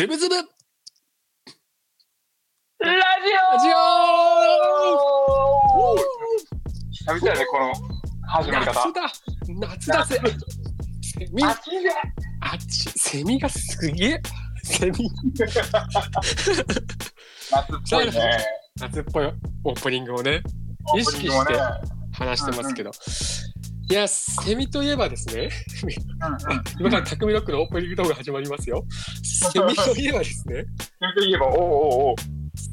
ズブズブラジオ久々だね、この始まり方。夏だぜ。セミがすげえ。セミ夏っぽいね。夏っぽいオープニングをね、意識して話してますけど。いや、セミといえばですね、今から匠ロックのオープニング動画始まりますよ。セミといえばですね、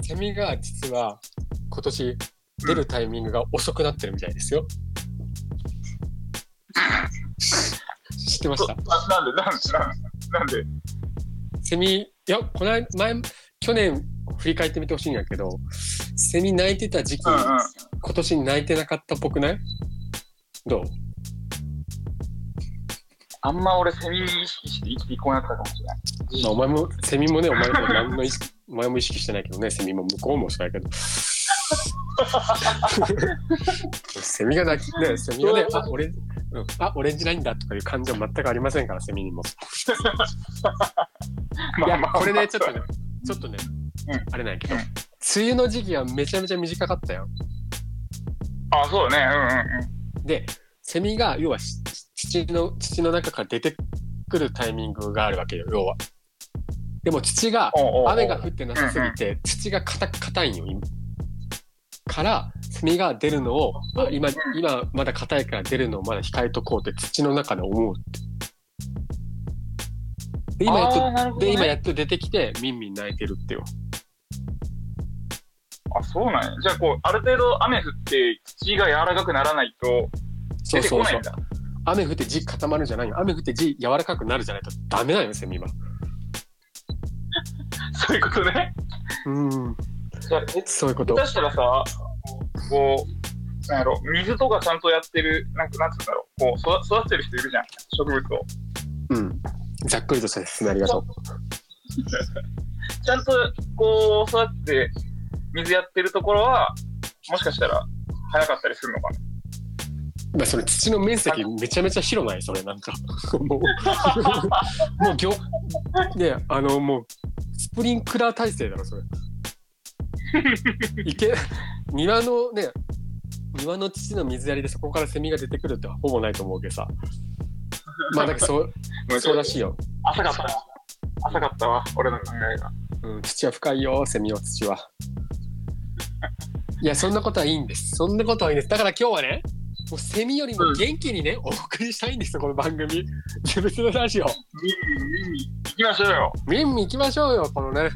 セミが実は今年出るタイミングが遅くなってるみたいですよ。知ってました？なんでセミ、いや、この前、去年振り返ってみてほしいんだけど、セミ泣いてた時期、今年泣いてなかったっぽくない？どう？あんま俺セミ意識して生きていこうなったかもしれない。まあ、お前もセミもね、お前も何の意識、お前も意識してないけどね、セミも向こうもしないけど。セミが泣きね、セミがね、オレンジラインだとかいう感情全くありませんから、セミにも。いや、これね、ちょっとね、あれないけど、梅雨の時期はめちゃめちゃ短かったよ。あ、そうね、で、セミが要は土の中から出てくるタイミングがあるわけよ、要は。でも土が雨が降ってなさすぎて、土が硬いんよ今からセミが出るのを、今まだ硬いから出るのをまだ控えとこうって土の中で思うって。で今やっと出てきてミンミン鳴いてるってよ。あ、そうなんや。じゃあこうある程度雨降って土が柔らかくならないと出てこないんだ。そうそうそう、雨降って地固まるんじゃないよ。雨降って地柔らかくなるじゃないとダメだよセミは。そういうことね。そういうこと。下手したらさ、こうなんやろ、水とかちゃんとやってる、なんていうんだろう、こう育てる人いるじゃん、植物を。うん。ざっくりとした説明ありがとう。ちゃんとこう育てて水やってるところはもしかしたら早かったりするのかな。まあ、それ土の面積めちゃめちゃ広ないそれなんかもうね、もうスプリンクラー体制だろそれ。庭のね、庭の土の水やりでそこからセミが出てくるってほぼないと思うけどさ。まあだけどそうらしいよ。浅かったわ俺の考えが。土は深いよセミの土は。いや、そんなことはいいんです。だから今日はね、もうセミよりも元気にね、お送りしたいんですよ、この番組。自分の話を。ミンミン行きましょうよ、このね、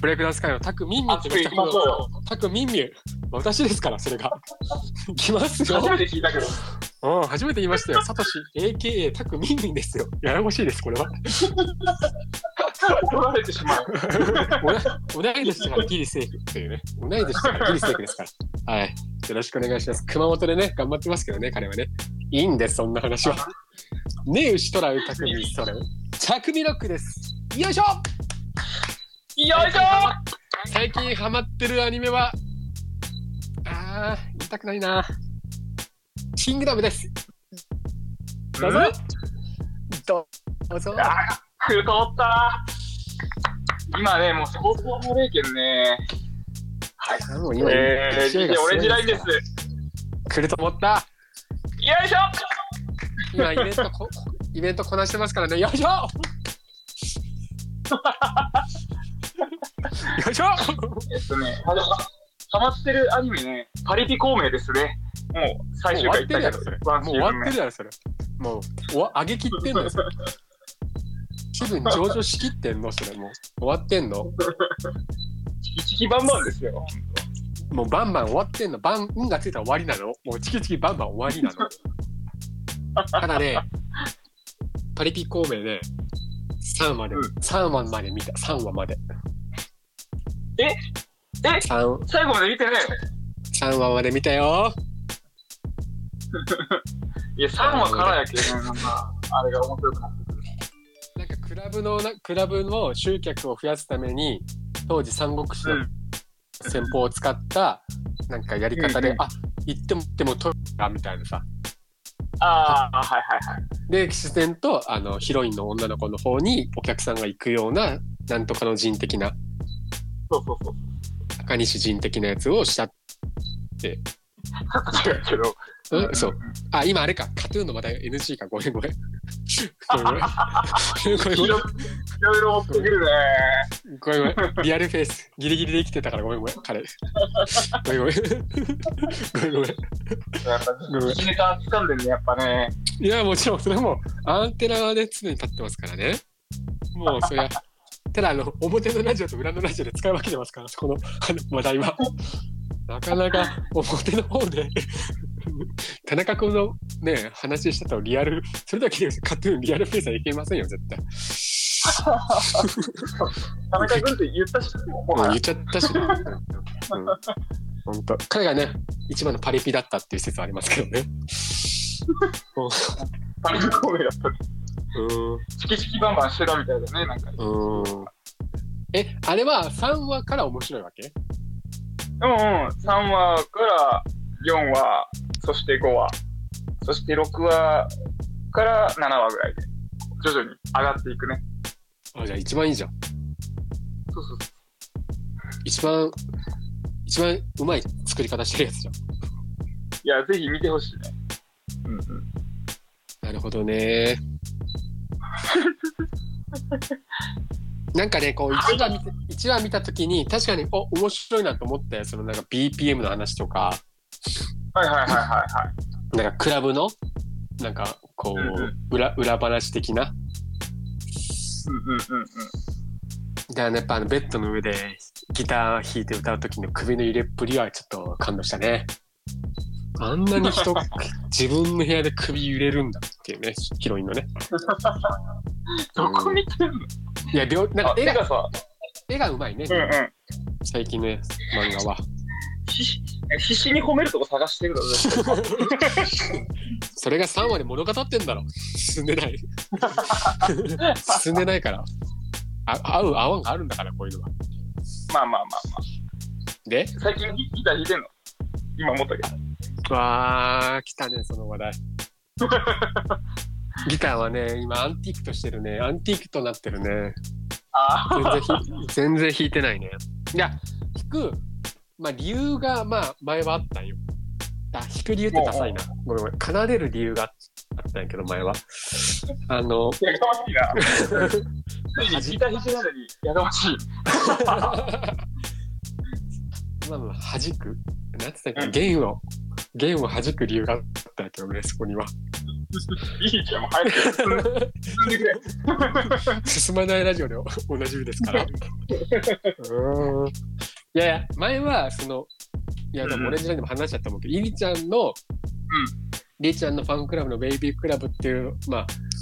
ブレイクダンス界のタクミンミンって言いましたけど、タクミンミン、私ですから、それが。行きますよ。初めて聞いたけど。初めて言いましたよ。サトシ、AKA タクミンミンですよ。ややこしいです、これは。怒られてしまう。同い年からギリセーフというね。同い年からギリセーフですから。はい。よろしくお願いします。熊本でね、頑張ってますけどね、彼はね。いいんです、そんな話は。ねえ、牛トラウ、匠、それ。匠ロックです。よいしょよいしょ。最近ハマってるアニメは、言いたくないな。キングダムです。どうぞ。通ったー。今ね、もうスポーツはもう0件ね。はい。もう今、オレンジラインです。来ると思った。よいしょ。今イベントこなしてますからね。よいしょ。よいしょ。ハマってるアニメね、パリピ孔明ですね。もう最終回行ったけど、もう終わってるじゃんそれ。もう上げ切ってんのよ。気分上昇しきってんのそれ、もう終わってんの。チキチキバンバンですよ。もうバンバン終わってんの。バン運がついたら終わりなの。もうチキチキバンバン終わりなの。ただね、パリピ孔明ね、3話まで見た。3話まで。最後まで見てね。3話まで見たよ。いや、3話からやけど、なんかあれが面白くなって。クラブの集客を増やすために当時三国志の戦法を使ったなんかやり方で、行っても取るかみたいなさ。はいはいはい。で自然とヒロインの女の子の方にお客さんが行くようななんとかの人的な、中西人的なやつをしたってけどうん、そう、あ、今あれか、カトゥーンのまた NG か、ごめんごめんいろいろ持ってくるね、ごめんごめん、リアルフェイスギリギリで生きてたからごめんごめん彼ごめんごめん1時間掴んでるねやっぱね。いやもちろんそれもアンテナはね常に立ってますからね、もうそりゃただ表のラジオと裏のラジオで使い分けてますから、そこの話題はなかなか表の方で田中君のね話してたとリアル、それだけでカトゥーンリアルフェイスはいけませんよ絶対田中君って言ったし言っちゃったし、うん、本当彼がね一番のパリピだったっていう説はありますけどねパリピ孔明だったチキチキバンバンしてたみたいだね、なんかあれは3話から面白いわけ？うんうん、3話から4話、そして5話、そして6話から7話ぐらいで徐々に上がっていくね。あ、じゃあ一番いいじゃん。そうそうそう、一番うまい作り方してるやつじゃん。いやぜひ見てほしいね。うんうん、なるほどねなんかねこう1話見たときに確かに面白いなと思って、そのなんか BPM の話とか、はいはいはいはい、なんかクラブのなんかこう、うんうん、裏話的な、うんうんうんうん、でやっぱベッドの上でギター弾いて歌う時の首の揺れっぷりはちょっと感動したね。あんなに人が自分の部屋で首揺れるんだっていうね、ヒロインのねどこ見てんの、いやなんか絵がうまいね、うんうん、最近の、ね、漫画は必死に褒めるとこ探してるだろそれが3話で物語ってんだろ、進んでない進んでないから、合う合わんがあるんだから、こういうのはまあまあまあまあ。で最近ギター弾いてんの、今思ったけど、わー来たねその話題ギターはね今アンティークとなってるね。全然弾いてないね。いや弾く理由が前はあったんよ。弾く理由ってダサいな。ごめんごめん。奏でる理由があったんやけど前は。やかましいな。ついにギター弾いてないのにやかましい。弾く。なんて言ったっけ、弦を弾く理由があったんやけどね、そこには。いいじゃん、もう早く進んでくれ。進まないラジオでおなじみですから。いやいや前はでもオレンジラインでも話しちゃったもんけど、りーちゃんのファンクラブのベイビークラブっていう、フ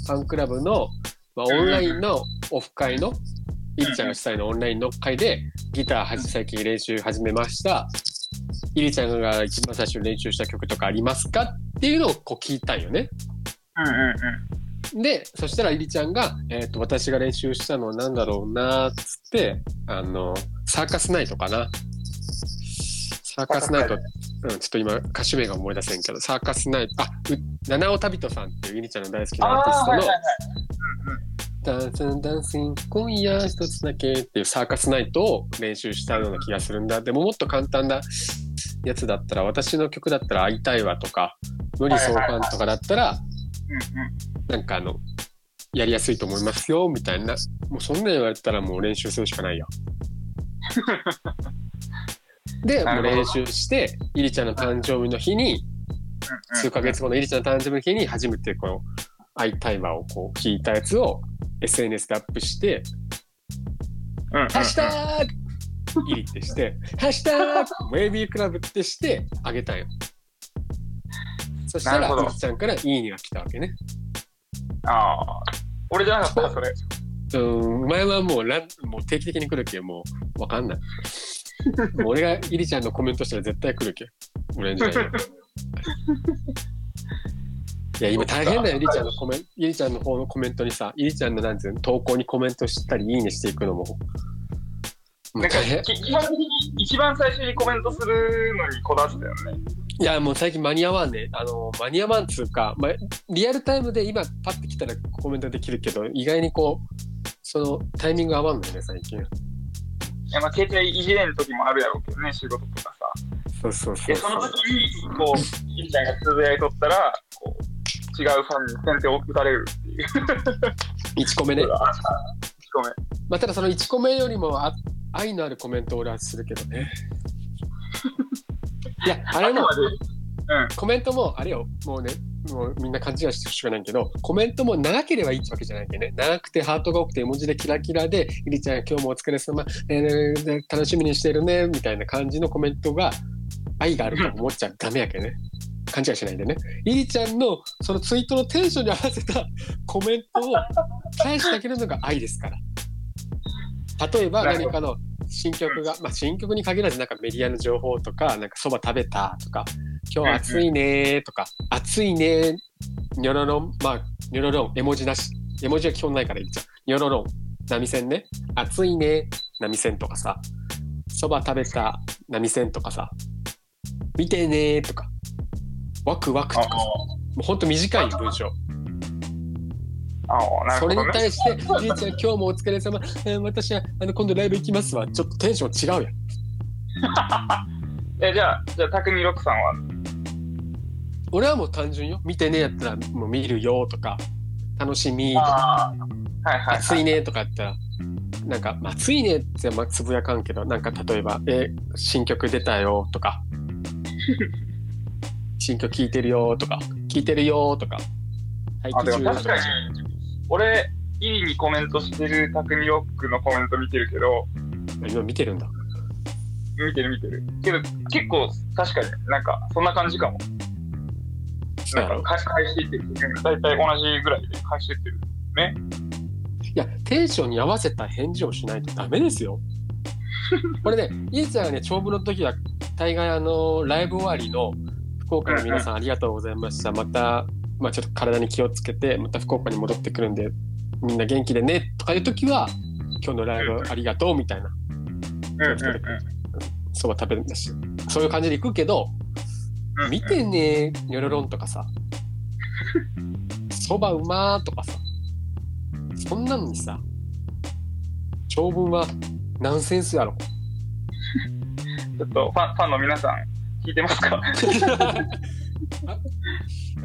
ァンクラブの、オンラインのオフ会の、りーちゃんが主催のオンラインの会でギター最近練習始めました、りーちゃんが一番最初に練習した曲とかありますかっていうのをこう聞いたんよね。うんうんうん。でそしたらりーちゃんが、私が練習したのは何だろうなーっつってサーカスナイトかな。サーカスナイト、ちょっと今歌手名が思い出せんけど、サーカスナイト、七尾旅人さんっていうゆりちゃんの大好きなアーティストの、ダンスイン今夜一つだけっていうサーカスナイトを練習したような気がするんだ。でももっと簡単なやつだったら、私の曲だったら会いたいわとか無理相関とかだったら、なんかやりやすいと思いますよみたいな、もうそんな言われたらもう練習するしかないや。でもう練習してイリちゃんの誕生日の日に、数ヶ月後のイリちゃんの誕生日の日に初めてこのアイタイマーをこう弾いたやつを SNS でアップして、ハッシュタグイリってして、ハッシュタグウェイビークラブってしてあげたよ。そしたらイリちゃんからいいねが来たわけね。ああ俺じゃなかったそれ。前はもう定期的に来るけど、もう分かんない俺がイリちゃんのコメントしたら絶対来るけど、オレンジラインいや今大変だよ、イリちゃんの方のコメントにさ、イリちゃんのなんていうの投稿にコメントしたりいいねしていくのもなんか基本的に一番最初にコメントするのにこだわってたよね。いやもう最近間に合わんね、間に合わんつうか、リアルタイムで今パッて来たらコメントできるけど、意外にこうそのタイミング合わんのよね最近。いやまあ携帯いじれる時もあるやろうけどね、仕事とかさ。そうそうそう。でその時にこうみたいなつぶやいとったらこう違うファンに先手を打たれるっていう。1個目ね。1個目。まあただその1個目よりも愛のあるコメントを俺はするけどね。いやあれも。うん、コメントもあれよ、もうね、もうみんな勘違いしてほしくないけど、コメントも長ければいいってわけじゃないけどね、長くてハートが多くて絵文字でキラキラで、ゆりちゃん今日もお疲れ様、楽しみにしてるねみたいな感じのコメントが愛があると思っちゃダメやけどね、勘違いしないでね。ゆりちゃんのそのツイートのテンションに合わせたコメントを返してあげるのが愛ですから。例えば何かの新曲が、まあ、新曲に限らずなんかメディアの情報とか、なんかそば食べたとか、今日暑いねとか、暑いねニョロロン、まあニョロロン絵文字なし、絵文字は基本ないからいいじゃん。ニョロロン波線ね、暑いね波線とかさ、そば食べた波線とかさ、見てねとか、ワクワクとかさ、もうほんと短い文章。ね、それに対して「りえちゃん今日もお疲れ様、私は今度ライブ行きますわ」ちょっとテンション違うやん。じゃあたくみろくさんは？俺はもう単純よ。見てねやったらもう見るよとか、楽しみとか、はいはいはい、暑いねとかやったらなんか、まあ、暑いねってつぶやかんけど、なんか例えば新曲出たよとか新曲聴いてるよとか、聴いてるよとか。でも確かに俺いいにコメントしてるたくみロックのコメント見てるけど、今見てるんだ。見てるけど結構確かになんかそんな感じかも。なんか返していってる、だいたい同じぐらいで返していってるね。いやテンションに合わせた返事をしないとダメですよ。これね、いいちゃんがね長文の時は大概ライブ終わりの福岡の皆さんありがとうございました、またまあ、ちょっと体に気をつけてまた福岡に戻ってくるんでみんな元気でねとかいう時は今日のライブありがとうみたいな、そば食べるんだしそういう感じで行くけど、見てねニョロロンとかさ、そばうまーとかさ、そんなんにさ長文はナンセンスやろ。ちょっとファンの皆さん聞いてますか？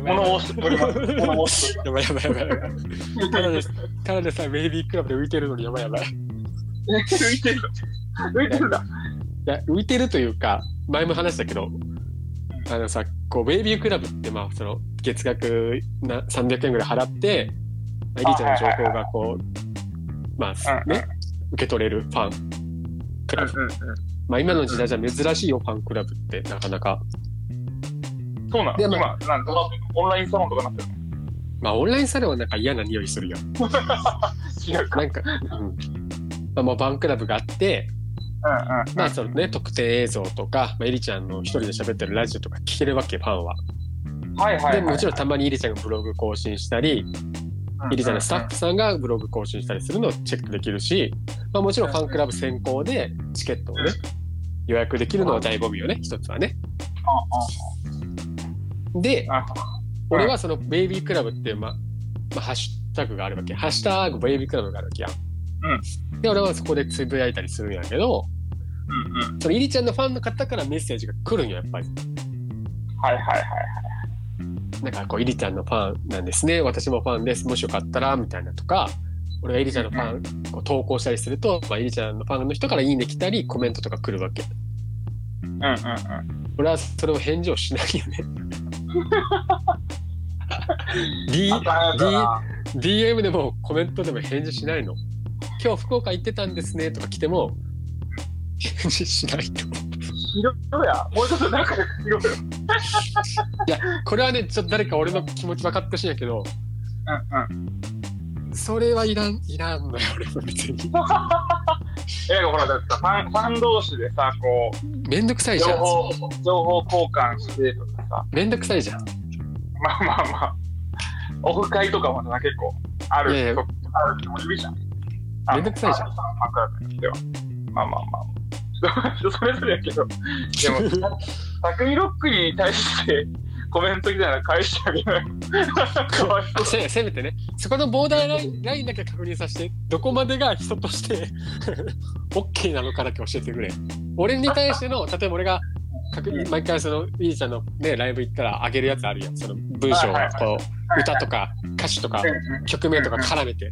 物申しております。物申しております。やばいカナでさえベイビークラブで浮いてるのにやばい浮いてるんだ。いや浮いてるというか、前も話したけどさ、こうベイビークラブってまあその月額な300円ぐらい払ってエリちゃんの情報がこうまあね受け取れるファンクラブ、まあ今の時代じゃ珍しいよ、ファンクラブってなかなか。そうなの。今なんかオンラインサロンとかなってるの。まあオンラインサロンはなんか嫌な匂いするよ。違うか。なんか、まあファンクラブがあって、まあそのね特典映像とか、まあエリちゃんの一人で喋ってるラジオとか聞けるわけ、ファンは。はい。でもちろんたまにエリちゃんがブログ更新したり、エリちゃんのスタッフさんがブログ更新したりするのをチェックできるし、まあもちろんファンクラブ先行でチケットをね予約できるのは醍醐味よね、一つはね。で、俺はそのベイビークラブっていう、まあ、ハッシュタグがあるわけ。ハッシュタグベイビークラブがあるわけやん。で、俺はそこでつぶやいたりするんやけど、そのイリちゃんのファンの方からメッセージが来るんよ、やっぱり。はい。なんかこう、イリちゃんのファンなんですね。私もファンです。もしよかったら、みたいなとか、俺がイリちゃんのファン、こう投稿したりすると、まあ、イリちゃんのファンの人からいいね来たり、コメントとか来るわけ。俺はそれを返事をしないよね。DM でもコメントでも返事しないの。今日福岡行ってたんですねとか来ても返事しないと。もうちょっとなんかしろよ。いやこれはねちょっと誰か俺の気持ち分かってほしいんやけど、それはいらんいらんのよ俺も別に。ほらだってファン同士でさこうめんどくさいじゃん、情報交換してとかさめんどくさいじゃん。まあオフ会とかもな結構ある。いやいやある気もいるじゃん。めんどくさいじゃん。まあ人それぞれやけど、でもたくみロックに対してコメントみたいな返してあげないせめてね、そこのボーダーラインだけ確認させて、どこまでが人としてOK なのかだけ教えてくれ。俺に対しての、例えば俺が毎回そのいいちゃんの、ね、ライブ行ったらあげるやつあるやん、その文章をこう歌とか歌詞とか曲名とか絡めて、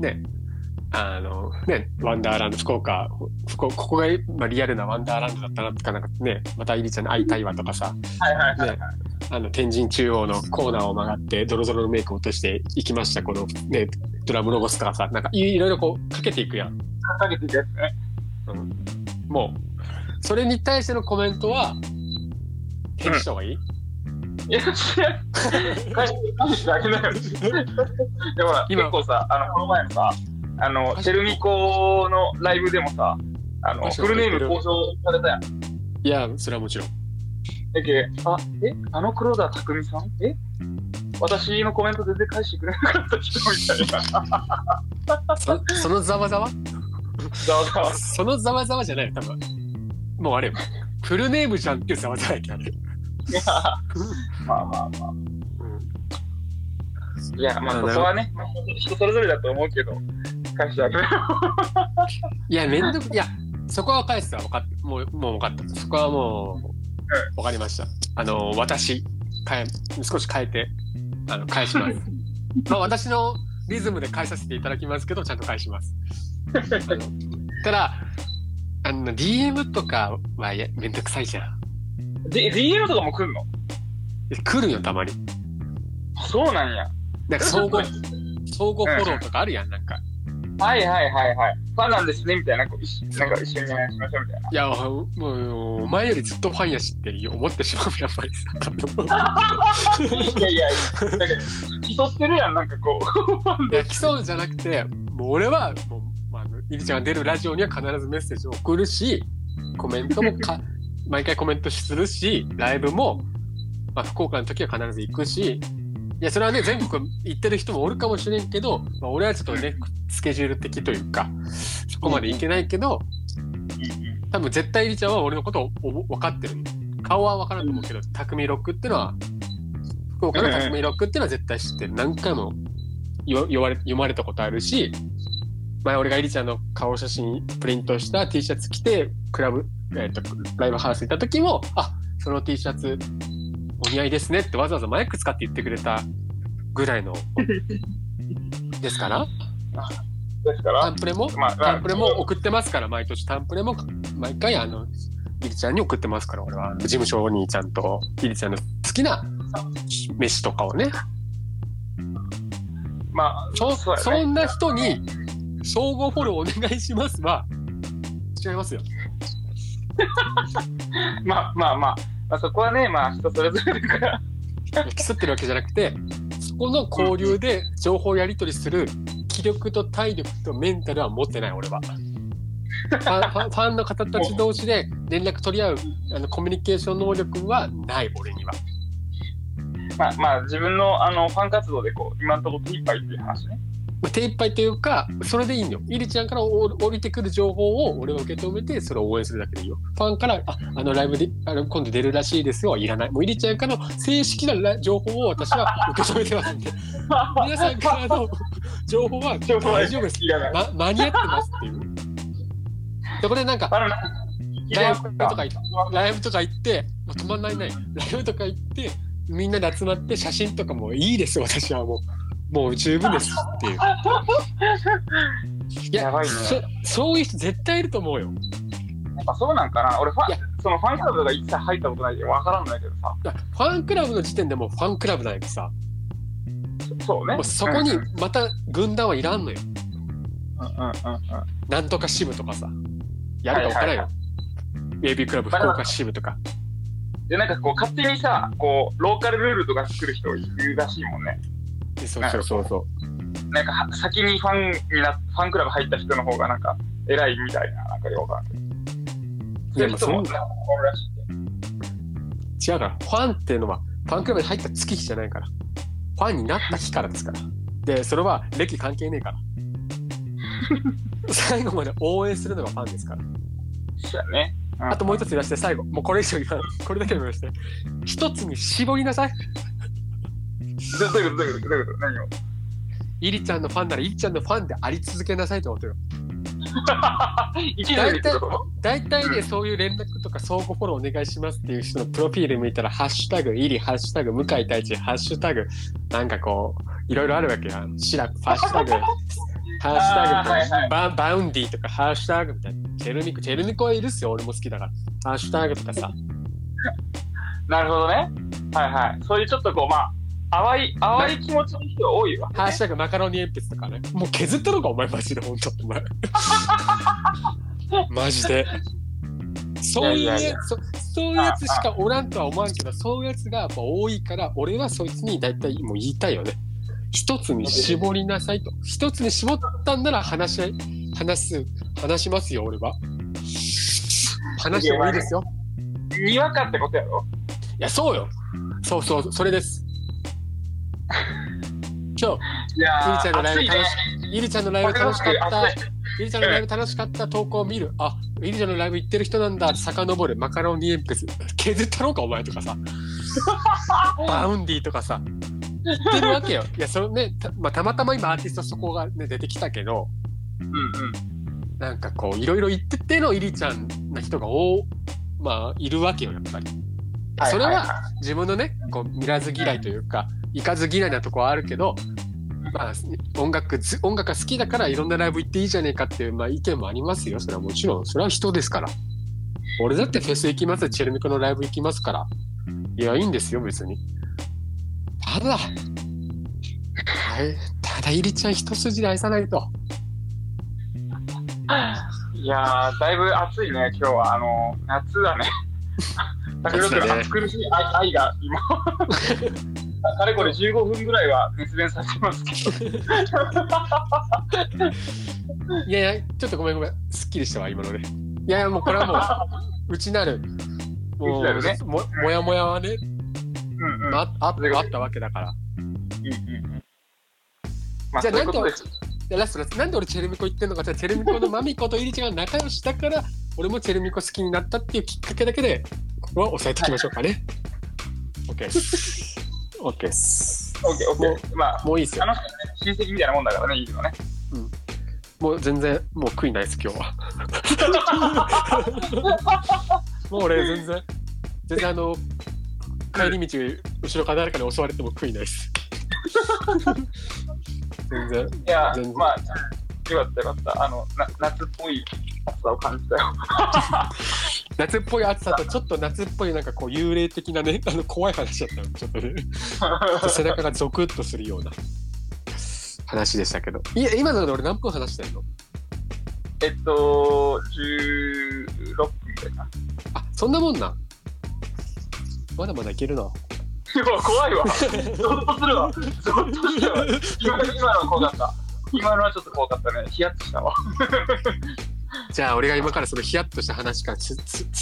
ね、あのね、ワンダーランド福岡ここが、まあ、リアルなワンダーランドだったなとか、なんかね、またいりちゃんの愛対話とかさ、ね、あの天神中央のコーナーを曲がってドロドロのメイクを落としていきましたこの、ね、ドラムロゴスとかさ、なんかいろいろこうかけていくやん、かけていくやつね、うん、もうそれに対してのコメントは返した方がいい、いや、返してあげないよ。でも結構さ、あのこの前のさ、あのテルミコのライブでもさ、あのフルネーム公表されたやん。いや、それはもちろん。だけど、あの黒田匠さん、私のコメント全然返してくれなかった人みたいな。そのざわざわ？そのざわざわじゃないよ、多分。もうあれよ、フルネームじゃんっていうざわざわやけど。いや、まあまあまあ。いや、まあそこはね、人それぞれだと思うけど。返してあげるいや、めんどく、いや、そこは返すわ、もう分かった。そこはもう分かりました。あの、私少し変えて返します。まあ、私のリズムで返させていただきますけど、ちゃんと返します。ただ、あの DM とかはめんどくさいじゃん。DM とかも来るの？来るよ、たまに。そうなんや。なんか相互フォローとかあるやん、なんか。はいはいはいはい、ファンなんですねみたいな、なんか一緒にお願いしましょうみたいな。いや、もうお前よりずっとファンやしって思ってしまう、やっぱりさ。いやいや、なんか競ってるやん、なんかこう。いや、競うじゃなくて、もう俺はもう、まあ、いりちゃんが出るラジオには必ずメッセージを送るし、コメントも毎回コメントするし、ライブも、まあ、福岡の時は必ず行くし。いや、それはね、全国行ってる人もおるかもしれんけど、まあ、俺はちょっとね、スケジュール的というかそこまで行けないけど、多分絶対いりちゃんは俺のことを分かってる。顔は分からんと思うけど、匠ロックってのは、福岡の匠ロックってのは絶対知ってる。何回も読まれたことあるし、前俺がいりちゃんの顔写真プリントした T シャツ着てクラブ、ライブハウス行った時も、あ、その T シャツお似合いですねってわざわざマイク使って言ってくれたぐらいのですからタンプレも、タンプレも送ってますから、毎年タンプレも毎回あのいりちゃんに送ってますから、俺は事務所お兄ちゃんといりちゃんの好きな飯とかをね、まあ そうね、そんな人に相互フォローお願いしますは違いますよ。まあまあまあまあ、そこはね、まあ人それぞれだから競ってるわけじゃなくて、そこの交流で情報やり取りする気力と体力とメンタルは持ってない、俺は。ファンの方たち同士で連絡取り合うコミュニケーション能力はない、俺には。まあまあ、自分のファン活動でこう今のところ手いっぱいっていう話ね。手いっぱいというか、それでいいんよ。いりちゃんから降りてくる情報を俺は受け止めて、それを応援するだけでいいよ。ファンから、あのライブで今度出るらしいですよはいらない。もういりちゃんからの正式な情報を私は受け止めてますんで、皆さんからの情報は大丈夫です。間に合ってますっていう。そこでなんかライブとか行って、もう止まんない。ライブとか行ってみんなで集まって写真とかもいいです。私はもう十分ですっていう。いや、やばいね。そういう人絶対いると思うよ。やっぱそうなんかな。俺そのファンクラブが一切入ったことないで分からんないけどさ。ファンクラブの時点でもうファンクラブなんやけどさ。そうね。そこにまた軍団はいらんのよ。なんとか支部とかさ、やるか分からんよ。ベイビークラブ福岡支部とか。で、なんかこう勝手にさ、こうローカルルールとか作る人いるらしいもんね。そうなんか先にファンクラブ入った人の方がなんか偉いみたいな、なんかよくわかる。でもそうだ。違うから、ファンっていうのはファンクラブに入った月日じゃないから。ファンになった日からですから。で、それは歴関係ねえから。最後まで応援するのがファンですから。そうだね。あともう一つ言わせて最後、もうこれ以上言わない、これだけ言わせて、一つに絞りなさい。どういうこと何を。イリちゃんのファンならイリちゃんのファンであり続けなさいって思ってる。大体ね、そういう連絡とか相互フォローお願いしますっていう人のプロフィール見たら、ハッシュタグイリ、ハッシュタグ向井太一、ハッシュタグなんかこういろいろあるわけやん。シラハッシュタグバウンディとかハッシュタグみたいな。チェルミコはいるっすよ、俺も好きだから。ハッシュタグとかさ。なるほどね、はいはい。そういうちょっとこう、まあ淡い気持ちの人が多いわ、ね。ハッシュタグマカロニ鉛筆とかね。もう削ったのかお前マジで、本当お前。マジで。そういうやつしかおらんとは思わんけど、そういうやつがやっぱ多いから、俺はそいつに大体もう言いたいよね。一つに絞りなさいと。一つに絞ったんなら話しますよ俺は。話してもいいですよ。にわかってことやろ。いやそうよ。そうそれです。今日イリちゃんのライブ楽しかった投稿を見る、あ、イリちゃんのライブ行ってる人なんだ、遡る、マカロニエンプス削ったのかお前とかさ、バウンディとかさ言ってるわけよ。いやそれね、たまたま今アーティストそこが、ね、出てきたけど、うんうん、なんかこういろいろ言っててのイリちゃんな人がいるわけよやっぱり。それは自分のねこう見らず嫌いというか行かず嫌いなとこはあるけど、まあ、音楽が好きだからいろんなライブ行っていいじゃねえかっていう、まあ、意見もありますよ。それはもちろん、それは人ですから。俺だってフェス行きます、チェルミコのライブ行きますから、いやいいんですよ別に。ただイリちゃん一筋で愛さないと。いやだいぶ暑いね今日は。夏だね。苦しい愛が今かれこれ15分ぐらいは熱弁されてますけど。いやちょっとごめんすっきりしたわ今ので、ね、いやもうこれはもううちなるもうね、もやもやはね、うんうん、あったわけだから、うんうん、まあ、じゃあなんで俺チェルミコ行ってんのか、じゃあチェルミコのマミコとイリちゃんが仲良しだから俺もチェルミコ好きになったっていうきっかけだけでここは押さえておきましょうかね。 OK OK OK まあもういいですよ、ね、親戚みたいなもんだからねいいのね、うん、もう全然もう悔いないです今日は。もう俺全然帰り道後ろから誰かに襲われても悔いないです。全然まあよかった夏っぽい暑さを感じたよ。夏っぽい暑さとちょっと夏っぽいなんかこう幽霊的なね怖い話だったのちょっとね。背中がゾクッとするような話でしたけど。いや今ので俺何分話してんの？16分みたいな。あそんなもんな。まだまだいけるな。怖いわ。ゾッとするわ。今のは怖かった。今のはちょっと怖かったね。ヒヤッとしたわ。じゃあ俺が今からそのヒヤッとした話からつ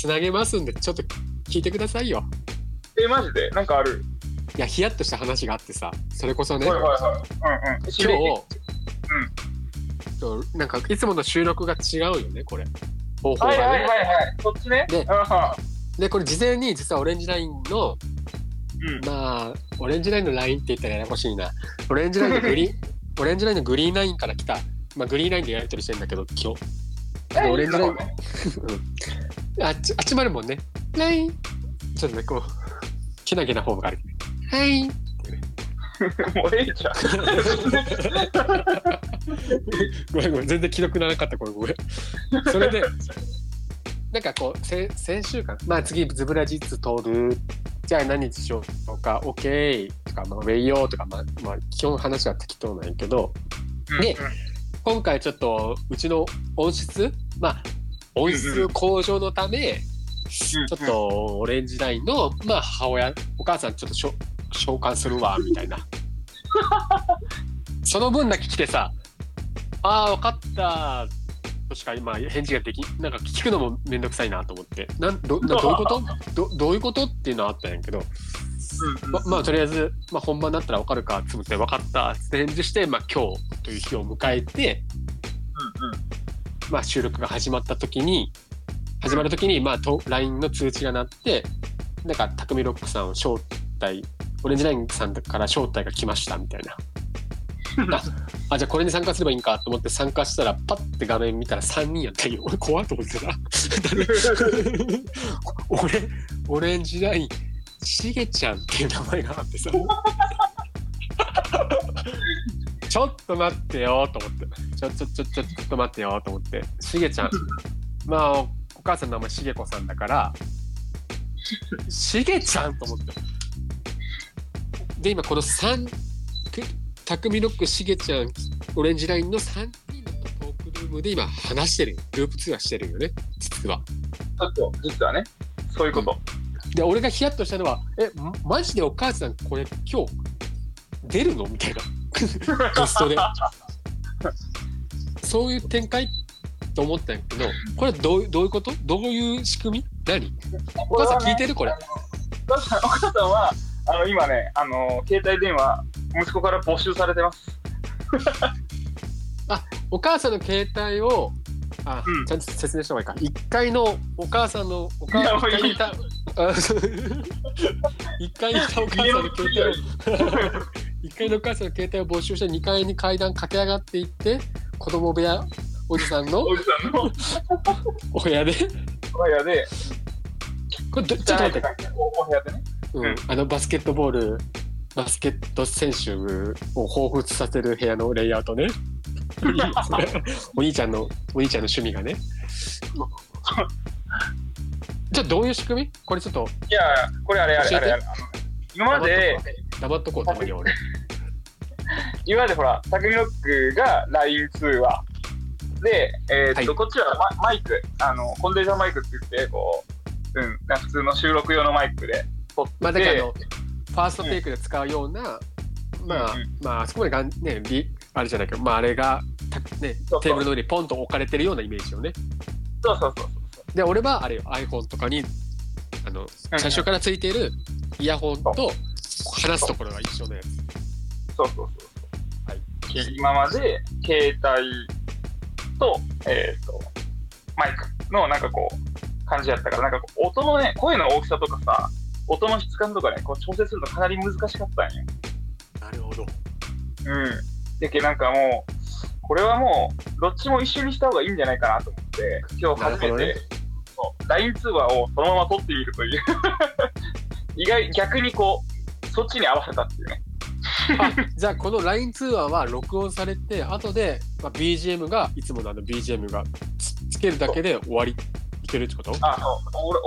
なげますんでちょっと聞いてくださいよ。マジでなんかある？いやヒヤッとした話があってさ、それこそね、はいうんうん、今日、うん、なんかいつもの収録が違うよねこれ方法がね、はいこっちねでこれ事前に実はオレンジラインの、うん、まあオレンジラインのラインって言ったらややこしいな。オレンジラインのオレンジラインのグリーンラインから来た、まあ、グリーンラインでやり取りしてんだけど今日オレンジラインあっちまるもんね。ラインちょっとねこうけなげなフォームがある。はい。もうええじゃん。ごめん全然既読ならなかったこれごめん。それでなんかこう先週間まあ次ズブラジッツ通るじゃあ何日しようとかオッケーとかまあウェイヨーとかまあ基本話は適当なんやけどで。今回ちょっとうちの音質向上のため、ちょっとオレンジラインの、まあ、お母さんちょっと召喚するわみたいな。その分だけ来てさ、ああ分かったとしか今返事ができなんか聞くのもめんどくさいなと思ってどういうことっていうのはあったんやけど。まあとりあえず、まあ、本番になったら分かるかつって分かったって返事して、まあ、今日という日を迎えて、うんうんまあ、収録が始まった時に始まる時に、まあ、LINE の通知が鳴ってなんかタクミロックさんを招待、オレンジラインさんから招待が来ましたみたいなあじゃあこれに参加すればいいんかと思って参加したらパッて画面見たら3人やったり、俺怖いと思ってた俺オレンジラインしげちゃんっていう名前があってさちょっと待ってよと思ってちょっと待ってよと思って、しげちゃんまあお母さんの名前しげこさんだからしげちゃんと思って、で今この3タクミロックしげちゃんオレンジラインの3人のトークルームで今話してるループ通話してるよね実は。実はね、そういうこと、うん、で俺がヒヤッとしたのはマジでお母さんこれ今日出るのみたいなゲストでそういう展開と思ったんやけど、これどういうこと、どういう仕組み、何、お母さん聞いてるこれ、ね、お母さんは今ね携帯電話息子から募集されてますあ、お母さんの携帯をちゃんと説明した方がいいか。1階のお母さんの1階にいたお母さんの携帯を1階のお母さんの携帯を募集して2階に階段駆け上がっていって、子供部屋おじさんのお部屋でこれちょっと待って、お部屋でね、うん、バスケット選手を彷彿させる部屋のレイアウトねお兄ちゃんの趣味がねじゃあどういう仕組みこれ、ちょっといやこれあれ今まで黙っとこうたまに俺今までほらタクミロックが LINE 通話で、はい、こっちはマイクコンデンサーマイクって言ってこう、うん、普通の収録用のマイクで撮って、まあ、だからファーストテイクで使うような、うん、まあそこまでねあれじゃないけど、まああれがね、テーブルの上にポンと置かれてるようなイメージをね。そうで俺はあれよ iPhone とかに最初からついているイヤホンと話すところが一緒のやつ。そう、はい、今まで携帯とマイクのなんかこう感じやったから、なんか音のね、声の大きさとかさ、音の質感とかね、こう調整するのかなり難しかったんよ。なるほど。うん。だけどなんかもう、これはもう、どっちも一緒にした方がいいんじゃないかなと思って、今日初めて、ね、LINE 通話をそのまま撮ってみるという。逆にこう、そっちに合わせたっていうね。じゃあこの LINE 通話は録音されて、後で、まあ、BGM が、いつものBGM がつけるだけで終わり。てるってこと？あ、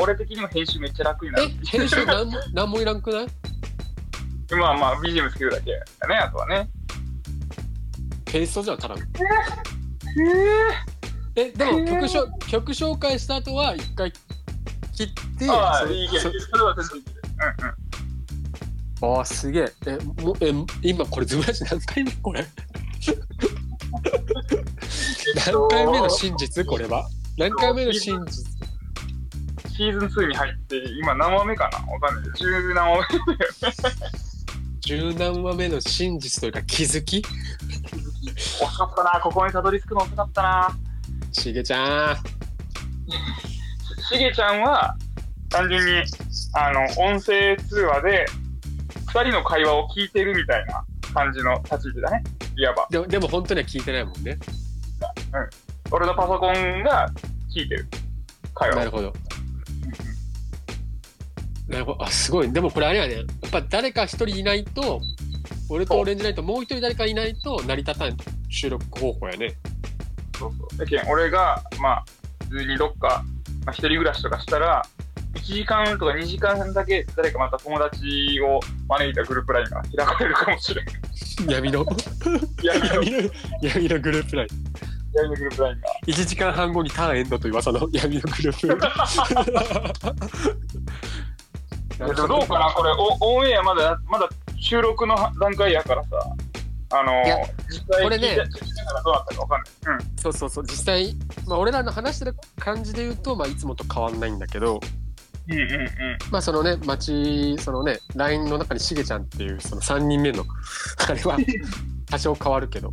俺的にも編集めっちゃ楽になる。編集何もいらんくない？まあまあ BGM つけるだけだね、あとはね。ペーストじゃんただの。でも曲紹介した後は一回切って。ああいいけど。それは確かに。うんうん。ああすげえ。今これズムラジ何回目これ？何回目の真実これは？何回目の真実？シーズン2に入って今何話目かな、わかんない。10何話目だよね。10何話目の真実というか気づき遅かったな、ここにたどり着くの遅かったな。しげちゃんは単純に音声通話で2人の会話を聞いてるみたいな感じの立ち位置だね、いわば。でも本当には聞いてないもんね。うん、俺のパソコンが聞いてる会話。なるほど。なるほど。あ、すごい。でもこれあれやね。やっぱ誰か一人いないと、俺とオレンジラインともう一人誰かいないと成り立たん収録方法やね。そう。だけど俺がまあ普通にどっか、まあ、一人暮らしとかしたら1時間とか2時間だけ誰かまた友達を招いたグループラインが開かれるかもしれない。闇のグループライン。闇のグループラインが1時間半後にターンエンドという噂の闇のグループどうかなこれオンエアまだ収録の段階やからさ、実際これね、どうだったか分かんない、うん、そう実際、まあ、俺らの話してる感じで言うと、まあ、いつもと変わんないんだけど、うんうんうん、まあそのねLINE の中にしげちゃんっていうその3人目のあれは多少変わるけど、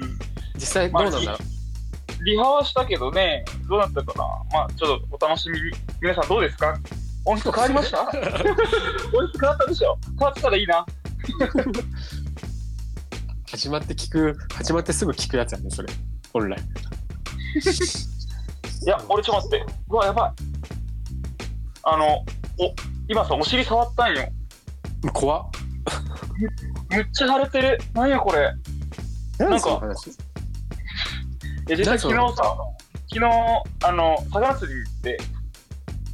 うん、実際どうなんだろう、リハはしたけどね、どうなったかな。まあちょっとお楽しみに。皆さんどうですか？音質変わりました？音質変わったでしょ。変わってたらいいな。始まってすぐ聞くやつやね、それ。本来。いや、俺ちょっと待って。うわ、やばい。今さ、お尻触ったんよ。怖っ。めっちゃ腫れてる。何やこれ。なんか話。実際昨日魚釣りに行って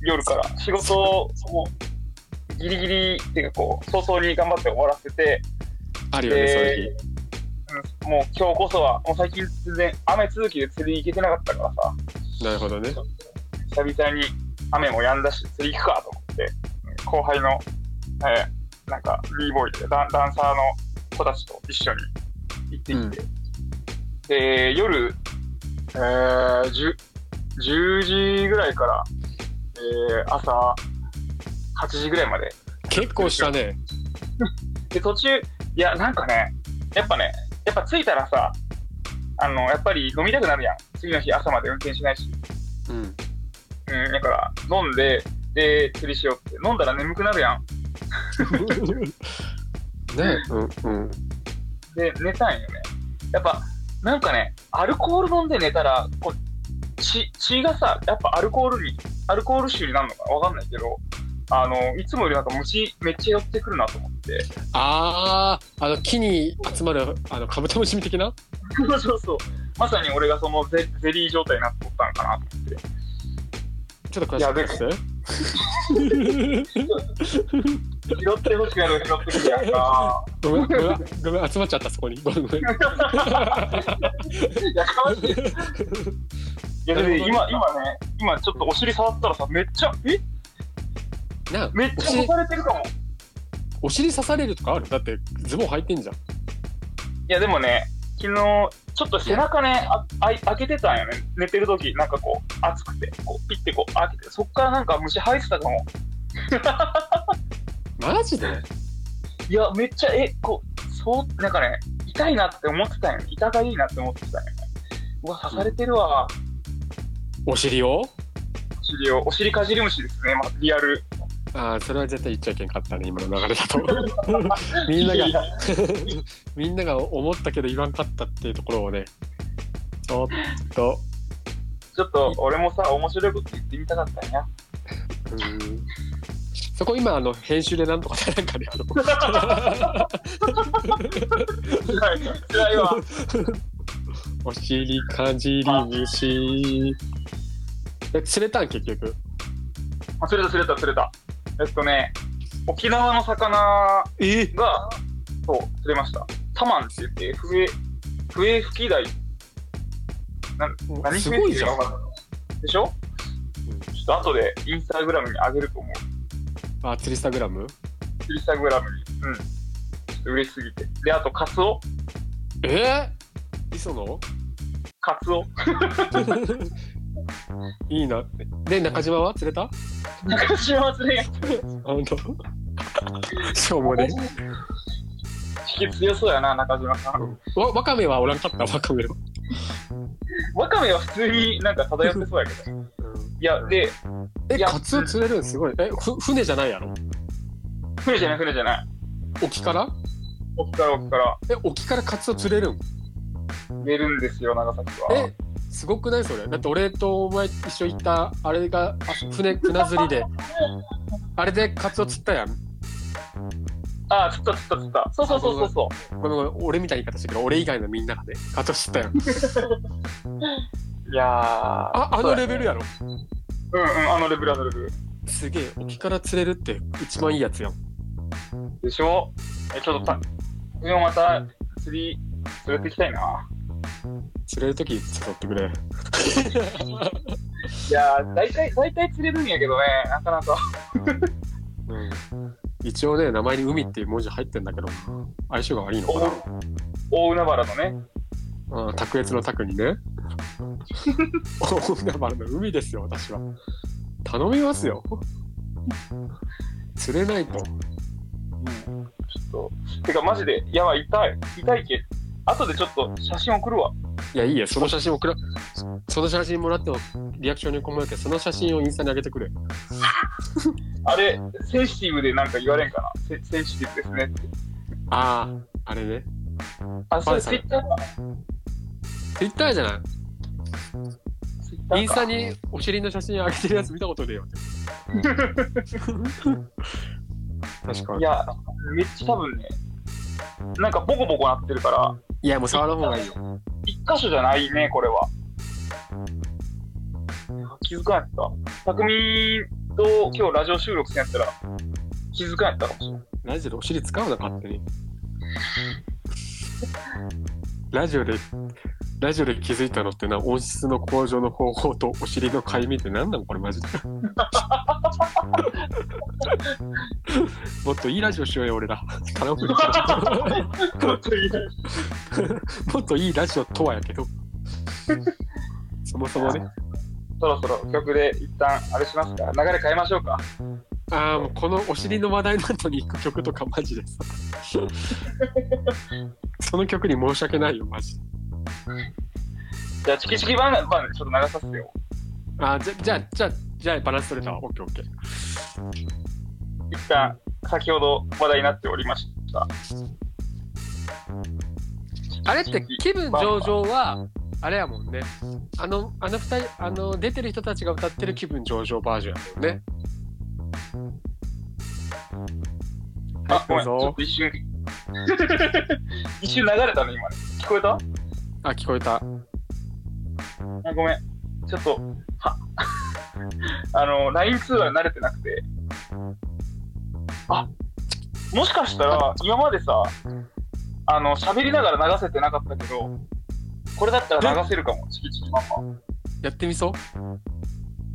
夜から仕事をギリギリっていうかこう早々に頑張って終わらせてあるよね、そういう日、うん、もう今日こそはもう最近全然雨続きで釣りに行けてなかったからさ、なるほどね、久々に雨も止んだし釣り行くかと思って後輩の、なんか B ボーイでダンサーの子たちと一緒に行ってきて、うん、で夜10時ぐらいから、朝8時ぐらいまで結構したねで途中いやなんかねやっぱ着いたらさやっぱり飲みたくなるやん、次の日朝まで運転しないし、だから飲んでで釣りしようって飲んだら眠くなるやんねで寝たんよね、やっぱなんかね、アルコール飲んで寝たらこう血がさ、やっぱアルコール臭になるのかわかんないけど、いつもよりなんか虫めっちゃ寄ってくるなと思って。木に集まるカブトムシ的な？そうそう。まさに俺がそのゼリー状態になっておったのかなと思って。ちょっと詳しくして。拾ってほしくやろ、拾ってほしくやろな。ごめん、集まっちゃった、そこに。ごめん。いや、かわいい。いや、で今ちょっとお尻触ったらさ、めっちゃ、めっちゃ刺されてるかも。お尻刺されるとかある？だって、ズボン履いてんじゃん。いや、でもね、昨日、ちょっと背中ね、開けてたんよね。寝てるとき、なんかこう、熱くて、こう、ピッてこう、開けて、そっからなんか虫入ってたかも。マジで？いや、めっちゃ、そう、なんかね、痛いなって思ってたんよね。痛がいいなって思ってたんよね。うわ、刺されてるわ。お尻かじり虫ですね、まあ、リアル。ああ、それは絶対言っちゃいけんかったね、今の流れだとみんなが思ったけど言わんかったっていうところをね、ちょっと俺もさ、面白いこと言ってみたかったんや。そこ今編集でなんとかならんかね辛いわお尻かじり虫。釣れたん結局？釣れた。沖縄の魚が、そう釣れました。タマンって言って笛吹き鯛。何笛って分かんないでしょ？ちょっと後でインスタグラムに上げると思う。あ、釣りスタグラムに。うん。ちょっと嬉しすぎて。で、あとカツオ。磯の？カツオ。いいな。で、中島は釣れんやった。ほんとしょうもね。引き強そうやな、中島さん。ワカメはおらんかった、ワカメは普通になんか漂ってそうやけど。いや、で、カツオ釣れるんすごい。船じゃないやろ？船じゃない。沖から。沖からカツオ釣れるん？釣れるんですよ、長崎は。すごくないそれ？だって俺とお前一緒行ったあれが船釣りであれでカツオ釣ったやん。ああ、釣った。そう。この俺みたいな言い方したけど、俺以外のみんながねカツオ釣ったやん。いやー、あのレベルやろ。あのレベル。すげえ、沖から釣れるって一番いいやつやん。でしょ？ちょっと今また釣り連れてきたいな。釣れるとき使ってくれいやー、大体釣れるんやけどね、なかなか一応ね、名前に海っていう文字入ってんだけど相性が悪いのかな。大海原のね、卓越の卓にね大海原の海ですよ、私は頼みますよ釣れないと、ちょっとてかマジでやばい、痛いけ後でちょっと写真送るわ。いやいいや、その写真送ら、その写真もらってもリアクションに困るけど、その写真をインスタに上げてくれ。あれセンシティブでなんか言われんかな。センシティブですねって。ああ、あれね。あ、それツイッターか。ツイッターじゃない。インスタにお尻の写真上げてるやつ見たことねえよ。確かに。いや、めっちゃ多分ね、なんかボコボコなってるから。いや、もう触る方がいいよ。一箇所じゃないね、これは。気づかんやった。匠と今日ラジオ収録してやったら気づかんやったかもしれない。ラジオでお尻使うな、勝手に。ラジオで気づいたのってな、音質の向上の方法とお尻のかゆみって何なのこれマジで。もっといいラジオしようよ俺ら。もっといいラジオとはやけど。そもそもね。そろそろ曲で一旦あれしますか。流れ変えましょうか。ああ、もうこのお尻の話題の後に行く曲とかマジです。その曲に申し訳ないよマジ。じゃあチキチキバナナちょっと流させてよ。あ、じゃあバランス取れたわ。オッケーオッケー。一旦先ほど話題になっておりました。あれって気分上々はあれやもんね。あの二人出てる人たちが歌ってる気分上々バージョンやもんね。あ、ごめん、ちょっと一瞬一瞬流れたね今ね。聞こえた？あ、聞こえた。あ、ごめん、ちょっとはLINE 通話に慣れてなくて、あ、もしかしたら今までさ喋りながら流せてなかったけど、これだったら流せるかも。チキチキママやってみそ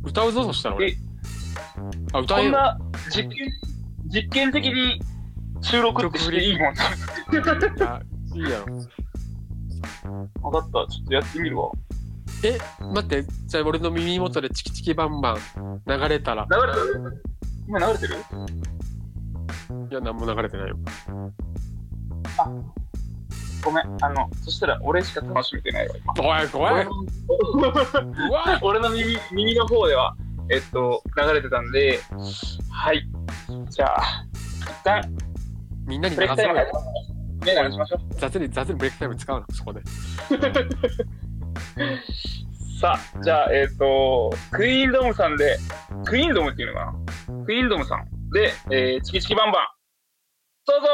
う。歌うぞそしたら俺。あ、歌えよ。こんな実験的に収録ってしていいもんね。いや、いいやろ。わかった、ちょっとやってみるわ。え、待って、じゃあ俺の耳元でチキチキバンバン流れたら。流れてる？今流れてる？いや、なんも流れてないよ。あ、ごめん、そしたら俺しか楽しめてないわ今。怖い。俺の耳の方では。流れてたんで、はい、じゃあ一旦みんなに流そうよ。目慣れしましょう。雑にブレイクタイム使うのそこで。さあ、じゃあクイーンドムさんで、クイーンドムっていうのかな、クイーンドムさんで、チキチキバンバンどうぞ。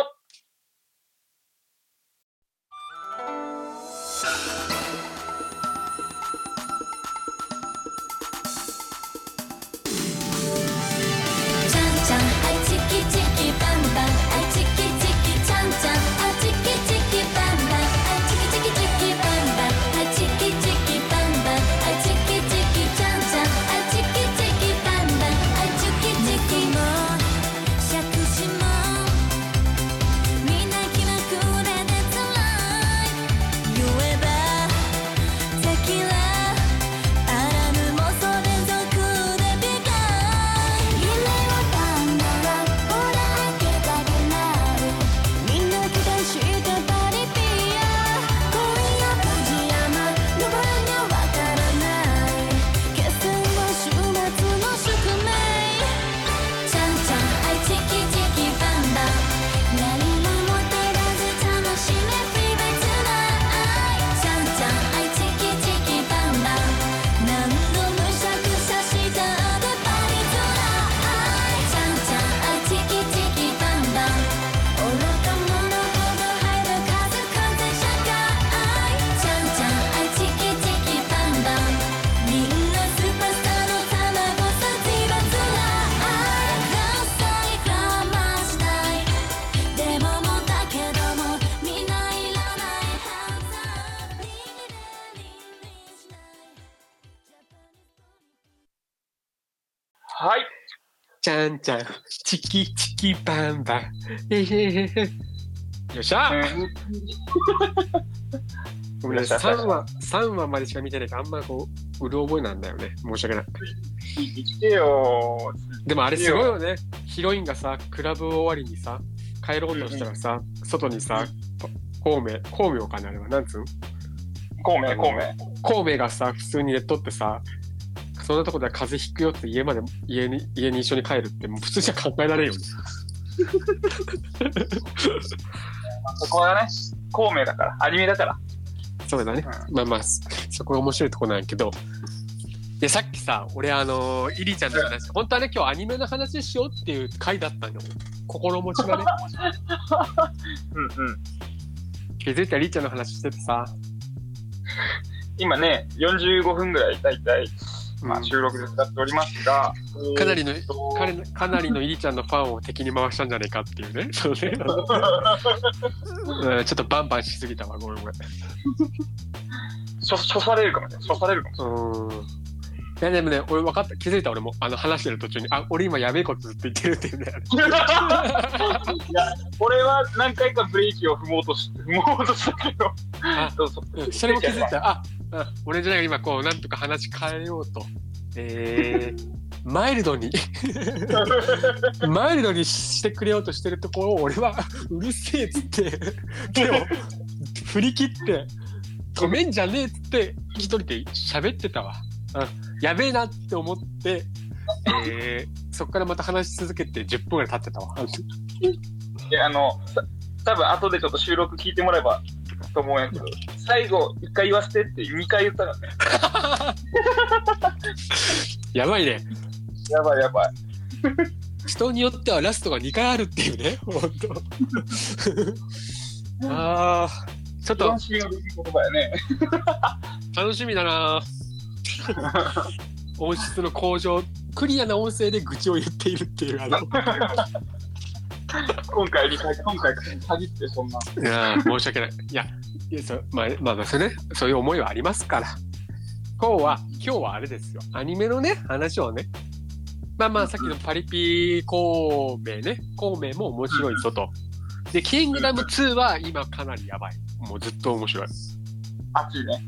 ちゃんちゃんチキチキバンバン、よっしゃ。ごめんなさい、3話までしか見てないからあんまこううる覚えなんだよね。申し訳ない。生きてよ。でもあれすごいよね。ヒロインがさクラブ終わりにさ帰ろうとしたらさ、外にさ孔明かな、あれはなんつうん、神戸がさ、普通にネットってさ、そんなとこでは風邪ひくよって家に一緒に帰るってもう普通じゃ考えられんよね。そこはね、孔明だから、アニメだから。そうだね。うん、まあそこが面白いとこなんやけど。でさっきさ、俺イリちゃんの話、本当はね今日アニメの話しようっていう回だったの。心持ちがね。うんうん。気づいたらイリちゃんの話しててさ。今ね、45分ぐらいだいたい。まあ、収録で使っておりますが、かなりのイリちゃんのファンを敵に回したんじゃねえかっていうね。そうねちょっとバンバンしすぎたわ、ごめん。処されるかもしれない。いやでもね、俺分かった、気づいた俺も話してる途中に、あ、俺今やべえことずっと言ってるって言うんだよね。いや、俺は何回かブレーキを踏もうとしたけど、それも気づいた。あ、俺じゃない今こうなんとか話変えようと、マイルドにしてくれようとしてるところを俺はうるせえっつって手を振り切って止めんじゃねえっつって一人で喋ってたわ。やべえなって思って、そこからまた話し続けて10分ぐらい経ってたわ。で多分後でちょっと収録聞いてもらえばと思うんやけど、最後1回言わせてって2回言ったからね。やばいね。やばい。人によってはラストが2回あるっていうね。本当。ああ、ちょっと楽しみな言葉やね。楽しみだな。音質の向上、クリアな音声で愚痴を言っているっていう今回限ってそんな。いや申し訳ない。いやまあそれね、そういう思いはありますから。今日はあれですよ。アニメのね話をね。まあさっきのパリピ孔明ね、孔明も面白いぞと。でキングダム2は今かなりやばい。もうずっと面白い。熱いね。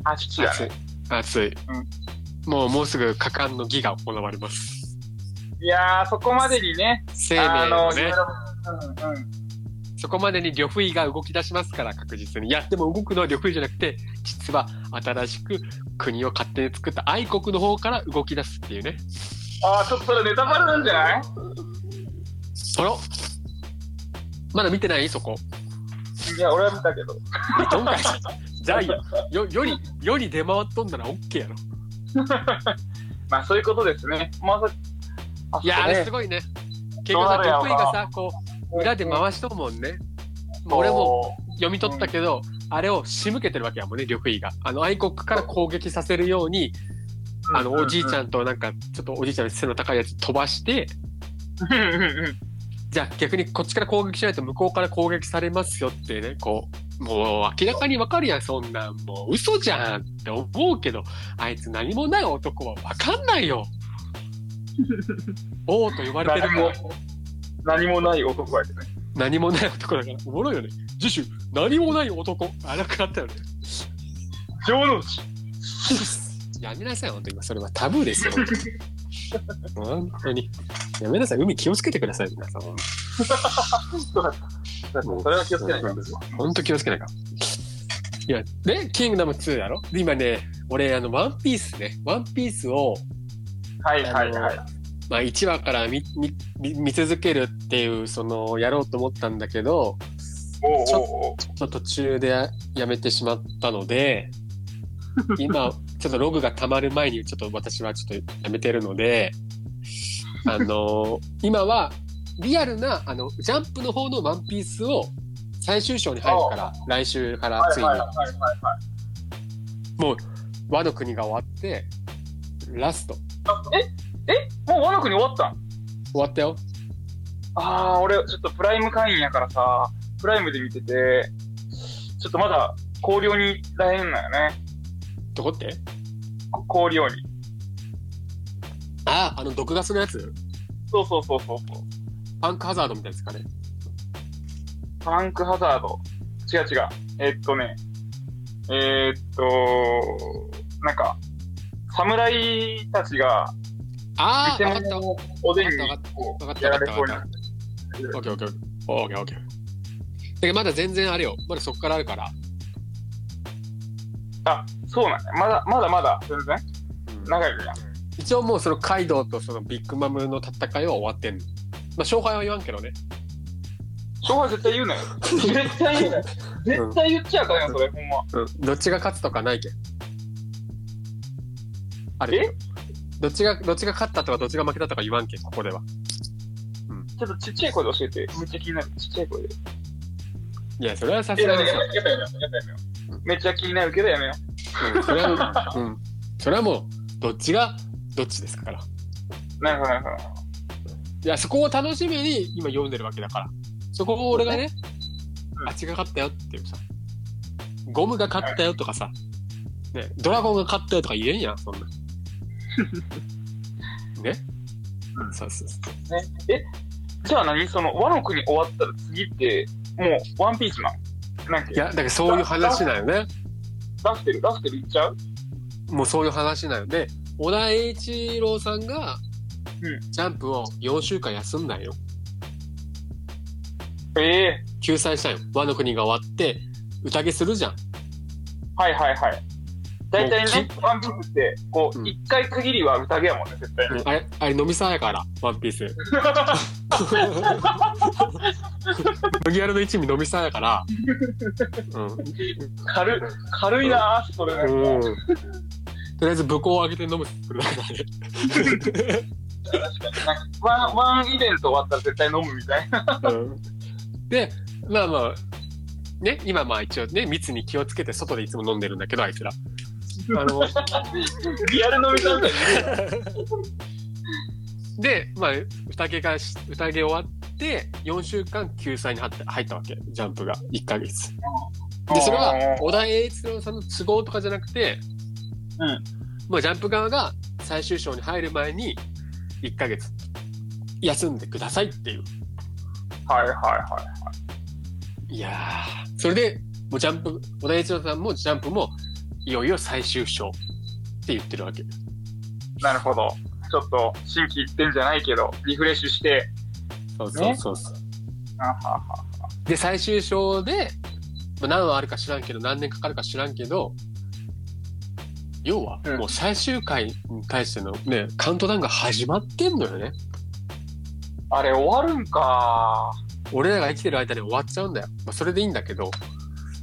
熱い。もうすぐ果敢の儀が行われます。いやー、そこまでにね、生命をね、そこまでに呂不韋が動き出しますから、確実に。いや、でも動くのは呂不韋じゃなくて、実は新しく国を勝手に作った愛国の方から動き出すっていうね。あー、ちょっとそれネタバレなんじゃない？あら？まだ見てない？そこ。いや、俺は見たけど。どんなじゃあより出回っとんなら OK やろ。まあそういうことですね。いやあれすごいね。結局さ、呂不韋がさこう裏で回しとるもんね。俺も読み取ったけど、あれを仕向けてるわけやもんね、呂不韋が。愛国から攻撃させるように、おじいちゃんとなんかちょっとおじいちゃんの背の高いやつ飛ばして。じゃあ逆にこっちから攻撃しないと向こうから攻撃されますよってね、こうもう明らかに分かるやん、そんなんもう嘘じゃんって思うけど、あいつ何もない男は分かんないよ。王と呼ばれてるから何もない男だからおもろいよね。次週何もない男、荒くなったよね。城之内やめなさい、本当に今それはタブーですよ。本当にやめなさい、海気をつけてください皆さん。それは気をつけないからですよ。本当気をつけないから。いやね、キングダム2やろ。で今ね、俺ワンピースをはい、まあ1話から見続けるっていうそのやろうと思ったんだけど、ちょっと途中でやめてしまったので、今ちょっとログが溜まる前にちょっと私はちょっとやめてるので、今はリアルなジャンプの方のワンピースを最終章に入るから、来週からついにもうワノ国が終わってラスト。もうワノ国終わった？終わったよ。ああ、俺ちょっとプライム会員やからさ、プライムで見ててちょっとまだ考慮に大変なんよね。どこって？香料理。ああ、毒ガスのやつ？そう。パンクハザードみたいですかね。パンクハザード。違う。なんか侍たちが偽物のおでんにやられそうになる。オッケー。だけどまだ全然あれよ。まだそこからあるから。そうなんだ、ね、まだ全然長いじゃん。一応もうそのカイドウとそのビッグマムの戦いは終わってんの。まあ勝敗は言わんけどね。勝敗絶対言うなよ。絶対言うなよ。絶対言っちゃうからよ、それほんま。うん、どっちが勝つとかないけん。あれえ？どっちが勝ったとかどっちが負けたとか言わんけん、ここでは。うん。ちょっとちっちゃい声で教えて。めっちゃ気になる。ちっちゃい声で。いやそれはさすがに。やめよう。めっちゃ気になるけどやめよう。うん、それは、うん、それはもうどっちがどっちですから。なるほど。いやそこを楽しみに今読んでるわけだから。そこを俺がね、あっちが勝ったよっていうさ、ゴムが勝ったよとかさ、ね、ドラゴンが勝ったよとか言えんやん、そんな。ね？そうね。え、じゃあ何そのワノ国終わったら次ってもうワンピースなの？なんかいやだからそういう話だよね。ラフテルいっちゃう？もうそういう話だよね。小田栄一郎さんがジャンプを4週間休んだよ。救済したよ。ワノ国が終わって宴するじゃん。はい。だいたいねワンピースってこう一回限りは宴やもんね絶対に。あれ飲みさやからワンピース。麦わらの一味飲みさやから。うん、軽いなーそれね。うん、とりあえず武功を上げて飲むするだけだね。確かにワンイベント終わったら絶対飲むみたいな。うんで、まあね、今まあ一応ね、密に気をつけて外でいつも飲んでるんだけど、あいつらリアル飲みさんだよねで、まあ、宴終わって4週間救済に入ったわけ、ジャンプが1ヶ月で、それは小田栄一郎さんの都合とかじゃなくて、まあ、ジャンプ側が最終章に入る前に1ヶ月休んでくださいっていう。はい。いやー、それでもうジャンプ、小田栄一郎さんもジャンプもいよいよ最終章って言ってるわけ。なるほど。ちょっと新規一点じゃないけどリフレッシュして。そう。で最終章で、まあ、何話あるか知らんけど何年かかるか知らんけど、要はもう最終回に対してのね、カウントダウンが始まってんのよね。あれ終わるんか。俺らが生きてる間に終わっちゃうんだよ。まあ、それでいいんだけど。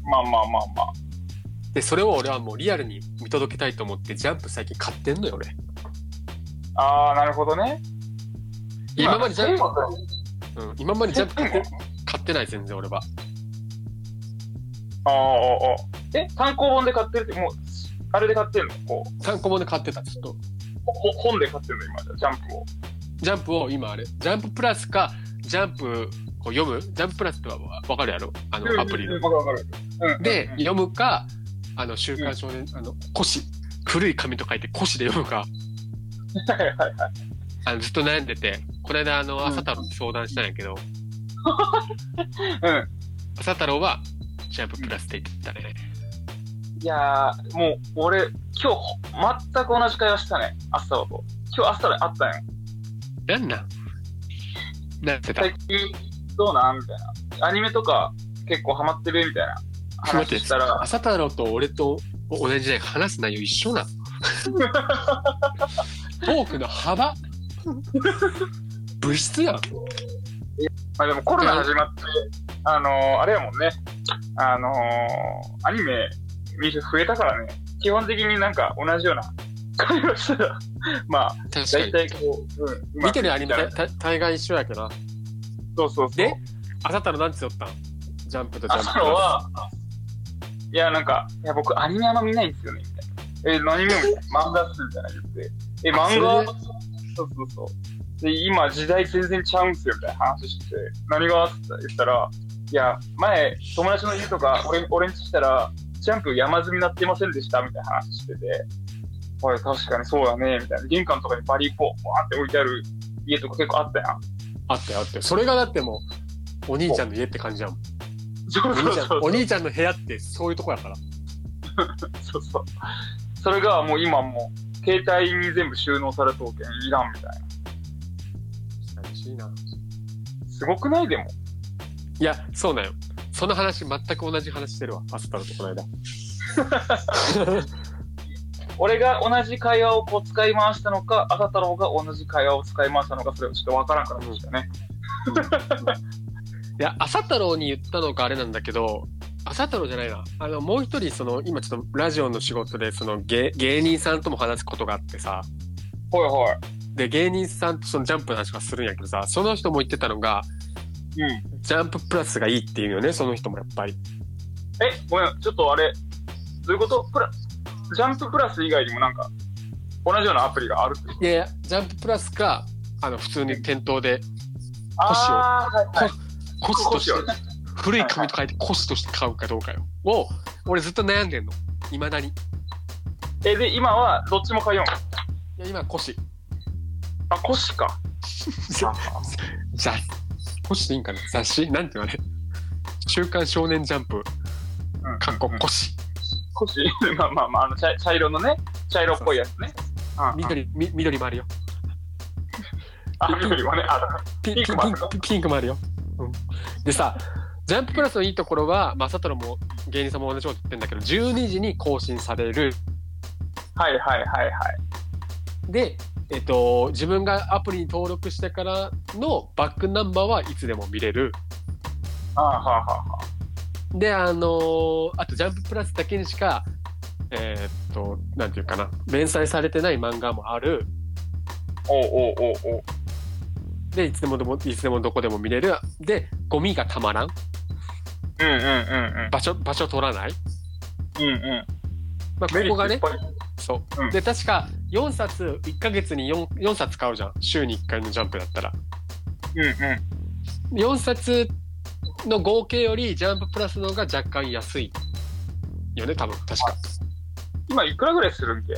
まあ。でそれを俺はもうリアルに見届けたいと思ってジャンプ最近買ってんのよ俺。ああなるほどね。今までジャンプ買ってない全然俺は。あ。え単行本で買ってるってもうあれで買ってんのこう。単行本で買ってたちょっと。本で買ってるの今じゃジャンプを。ジャンプを今あれジャンププラスかジャンプこう読むジャンププラスって分かるやろあのアプリの、分かるで、読むかあの週刊少年、あの腰古い紙と書いて腰で読むかはいあのずっと悩んでてこの間あの朝太郎に相談したんやけど、朝太郎はジャンププラスって言ってたね。いやーもう俺今日全く同じ会話したね朝太郎と。今日朝太郎会ったんや。なんて最近どうなんみたいな。アニメとか結構ハマってるみたいな話したら、朝太郎と俺と同じ時代話す内容一緒なのトークの幅物質やん。まあでもコロナ始まってあれやもんね、アニメ見る人増えたからね。基本的になんか同じような会話したらまあ大体こう、見てるアニメ大概一緒やけど。そうで朝太郎なんて言ったんジャンプとジャンプ朝太郎はいやなんかいや僕アニメあんま見ないんですよねみたいな。何見るみたいな漫画するじゃないですか。漫画そうで今時代全然ちゃうんすよみたいな話して、何がって言ったらいや前友達の家とか俺にしたらジャンプ山積みになってませんでしたみたいな話してて、これ確かにそうだねみたいな。玄関とかにバリーこうわーって置いてある家とか結構あったやん。あったよ。それがだってもうお兄ちゃんの家って感じやもん。そうお兄ちゃんの部屋ってそういうとこやからそうそれがもう今もう携帯に全部収納されとうけんいらんみたいな。寂しいな。すごくないでも。いやそうなんよ。その話全く同じ話してるわアスパルとこの間俺が同じ会話をこう使い回したのか、あなたの方が同じ会話を使い回したのか、それはちょっと分からんからでしたね、いや朝太郎に言ったのかあれなんだけど、朝太郎じゃないな、もう一人その今ちょっとラジオの仕事でその芸人さんとも話すことがあってさ、ほいほいで芸人さんとそのジャンプの話とかするんやけどさ、その人も言ってたのが、うん、ジャンププラスがいいっていうよね、その人もやっぱり。ごめん、ちょっとあれどういうこと？ジャンププラス以外にもなんか同じようなアプリがあるってこと？いやいや、ジャンププラスか普通に店頭でコスとして古い紙と書いてコスとして買うかどうかよ、を俺ずっと悩んでんの、いまだに。で今はどっちも買うよん？いや今はコシかじゃあコシでいいんかな、雑誌なんて言われ、週刊少年ジャンプ韓国コシコシまあ茶色のね、茶色っぽいやつね、緑もあるよ緑はね、ピンクもあるよ、うん、でさ、ジャンププラスのいいところは、まあ、サトロも芸人さんも同じこと言ってんだけど、12時に更新される。はいはいはいはい。で、自分がアプリに登録してからのバックナンバーはいつでも見れる。ああはあはあ。で、あとジャンププラスだけにしか、なんていうかな、連載されてない漫画もある。おうおうおうおう。でいつでもどこでも見れる。でゴミがたまらん。うんうんうんうん。場所取らない。うんうん。まあ、ここがね。そう、うん。で確か4冊1ヶ月に 4冊買うじゃん。週に1回のジャンプだったら。うんうん。4冊の合計よりジャンププラスの方が若干安いよね、多分確か。今いくらぐらいするんけ？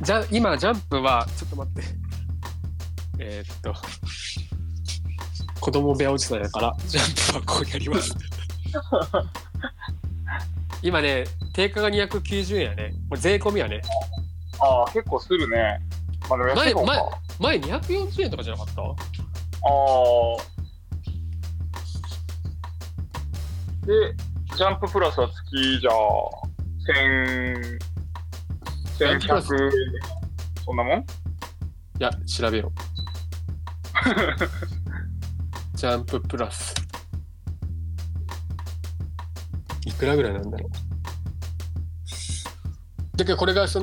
じゃ今ジャンプはちょっと待って。子供部屋落ちたやからジャンプはこうやります今ね定価が290円やね、これ税込みやね。ああ結構するね、まあ、でも安い方か。前240円とかじゃなかった？ああでジャンププラスは月じゃあ1100円、そんなもん？いや調べようジャンププラスいくらぐらいなんだろう。だけどこれがそ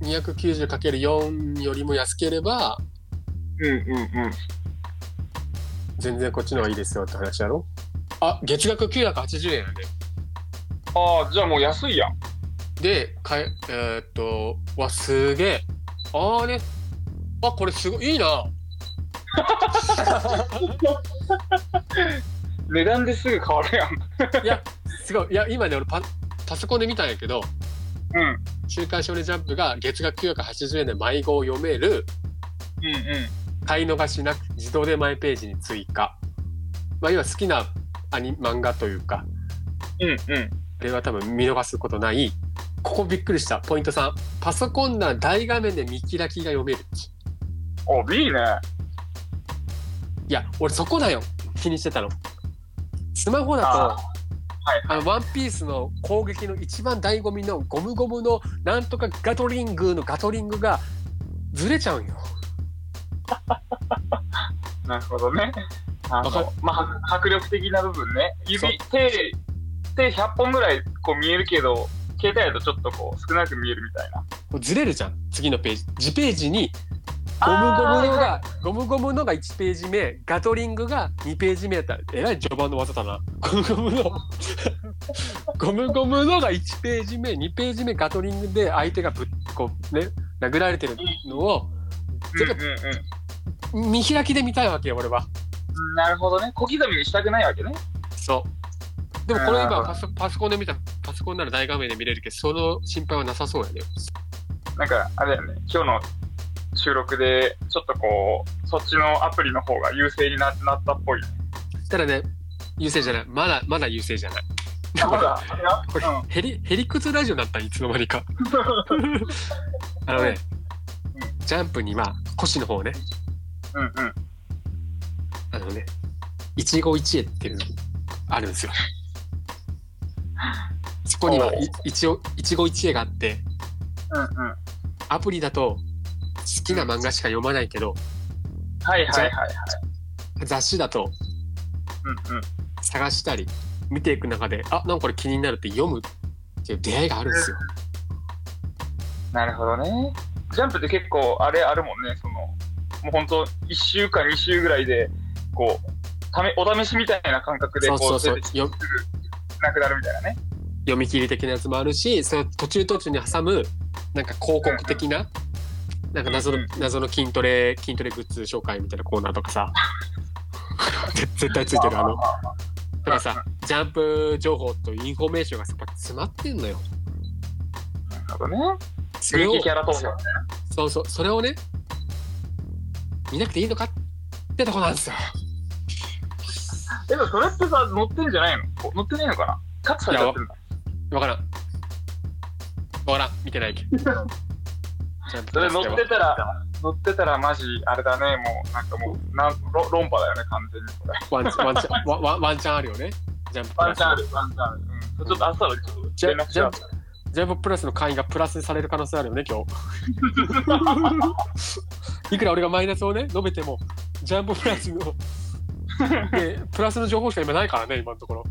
の 290×4 よりも安ければ、うんうんうん、全然こっちの方がいいですよって話やろ。あ月額980円やね。ああじゃあもう安いやん。でわすげえ、ああね、あこれすごいいいな値段ですぐ変わるやんいやすごい、いや今ね俺パソコンで見たんやけど、うん、週刊少年ジャンプが月額980円で毎号を読める、うんうん、買い逃しなく自動でマイページに追加、まあ要は好きな漫画というか、うんうん、これは多分見逃すことない。ここびっくりした、ポイント3、パソコンなら大画面で見開きが読める。あいいね。いや俺そこだよ気にしてたの。スマホだとはいはい、ワンピースの攻撃の一番醍醐味のゴムゴムのなんとかガトリングがずれちゃうんよなるほどね。まあ、迫力的な部分ね。手100本ぐらいこう見えるけど携帯だとちょっとこう少なく見えるみたいな。これずれるじゃん。次のページ次ページにゴムゴムのが1ページ目、ガトリングが2ページ目やったら、えらい序盤の技だな。ゴムのが1ページ目、2ページ目ガトリングで相手がこうね殴られてるのを、うんうんうん、見開きで見たいわけよ俺は。なるほどね。小刻みにしたくないわけね。そう。でもこれ今パソコンで見た、パソコンなら大画面で見れるけど、その心配はなさそうやね。なんかあれだよね。今日の収録でちょっとこうそっちのアプリの方が優勢になったっぽい。ただね優勢じゃない、まだ優勢じゃない。まだこれ、うん、ヘリクツラジオだったいつの間にかね、うん、ジャンプには腰の方ね、うんうん、ね一期一会っていうのあるんですよそこには一期一会があって、うんうん、アプリだと好きな漫画しか読まないけど、うん、はいはいはいはい、雑誌だと、うんうん、探したり見ていく中で、あ、なんかこれ気になるって読むっていう出会いがあるんですよ、うん、なるほどね。ジャンプって結構あれあるもんね、そのもうほんと1週間2週ぐらいでこうお試しみたいな感覚でこうそうそうそうなくなるみたいなね、読み切り的なやつもあるし、その途中に挟むなんか広告的な、うんうん、なんか謎の筋トレグッズ紹介みたいなコーナーとかさ絶対ついてるあのだからさ、ジャンプ情報とインフォメーションがさ詰まってんのよ。なるほどね。それをキャラ投票ね。そうそう、それをね見なくていいのかってとこなんですよ。でもそれってさ載ってんじゃないの？載ってないのかな？カットされちゃってるんだ。わからん、見てないけど。それ載ってたらマジあれだね、もうなんかもう論破だよね完全にそれ。ワンチャンあるよね。ジャンププラス。ワンチャンある。うん。ちょっと朝はちょっと連絡しちゃう。ジャンププラスの会員がプラスにされる可能性あるよね今日。いくら俺がマイナスをね述べてもジャンププラスのプラスの情報しか今ないからね今のところ。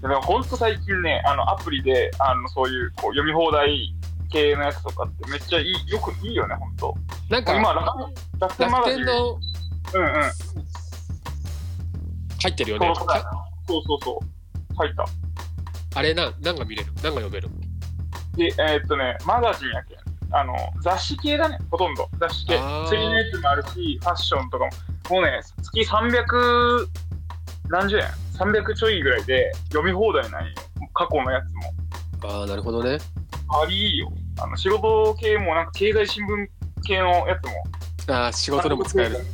でもほんと最近ね、あのアプリでそういう、こう読み放題系のやつとかってめっちゃいいよねほんと。なんか今楽天のうんうん入ってるよね。そう入った。あれ何が見れる？何が読める？でマガジンやけん雑誌系だね、ほとんど雑誌系。釣りのやつもあるし、ファッションとかももうね、月300何十円300ちょいぐらいで読み放題なんよ、過去のやつも。ああ、なるほどね。ありいいよ。仕事系もなんか経済新聞系のやつも。ああ、仕事でも使えるね。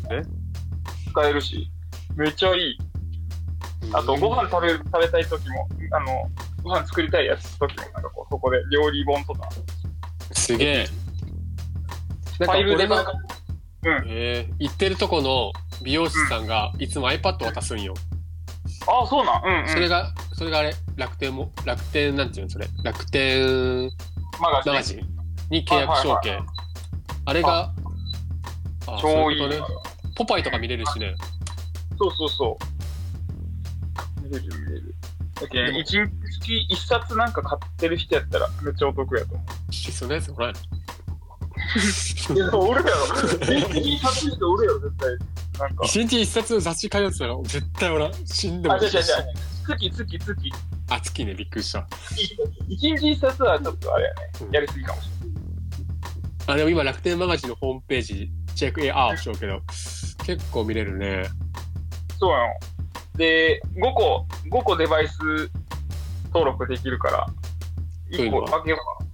使えるし、めっちゃいい。あとご飯食べたい時も、ご飯作りたいやつ時もなんかこうそこで料理本とか。すげえ。なんか俺がうん、行ってるとこの美容師さんがいつも iPad 渡すんよ、うん、ああそうなん、うんうん、それがあれ楽天なんていうのそれ楽天マガジンに契約証券、はいはいはい、あれがあ超いい、ね、ポパイとか見れるしね。そう見れるだけど1日1冊なんか買ってる人やったらめっちゃお得やと思う。そんなやつもらえるいや俺やろ。1日1冊して俺やろ絶対。なんか1日1冊雑誌買うやつだろ絶対俺。死んでも。月。あ月ね、びっくりした。1日1冊はちょっとあれやね、うん、やりすぎかもしれない。でも今楽天マガジンのホームページチェックしようけど結構見れるね。そうなの。で5個デバイス登録できるから1個負けようかな。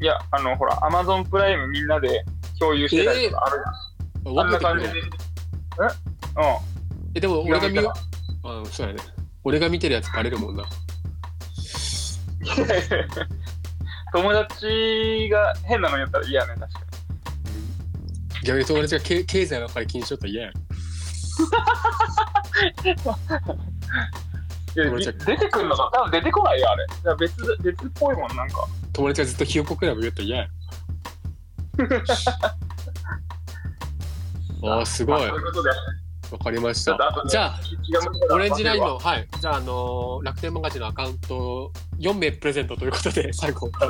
いやほら Amazon プライムみんなで共有してたりとかあるやん、あんな感じででも俺が見よあそうやね、俺が見てるやつバレるもんな友達が変なのやったら嫌ね、確かに。逆に友達が経済ばっかり気にしよったら嫌やんいや出てくんのか、多分出てこないよあれ。別っぽいもんなんか。友達がずっとひよこクラブ言ったら嫌や。あすごい。わかりました。じゃあオレンジラインのはい。じゃあ楽天マガジンのアカウント4名プレゼントということで最後。そ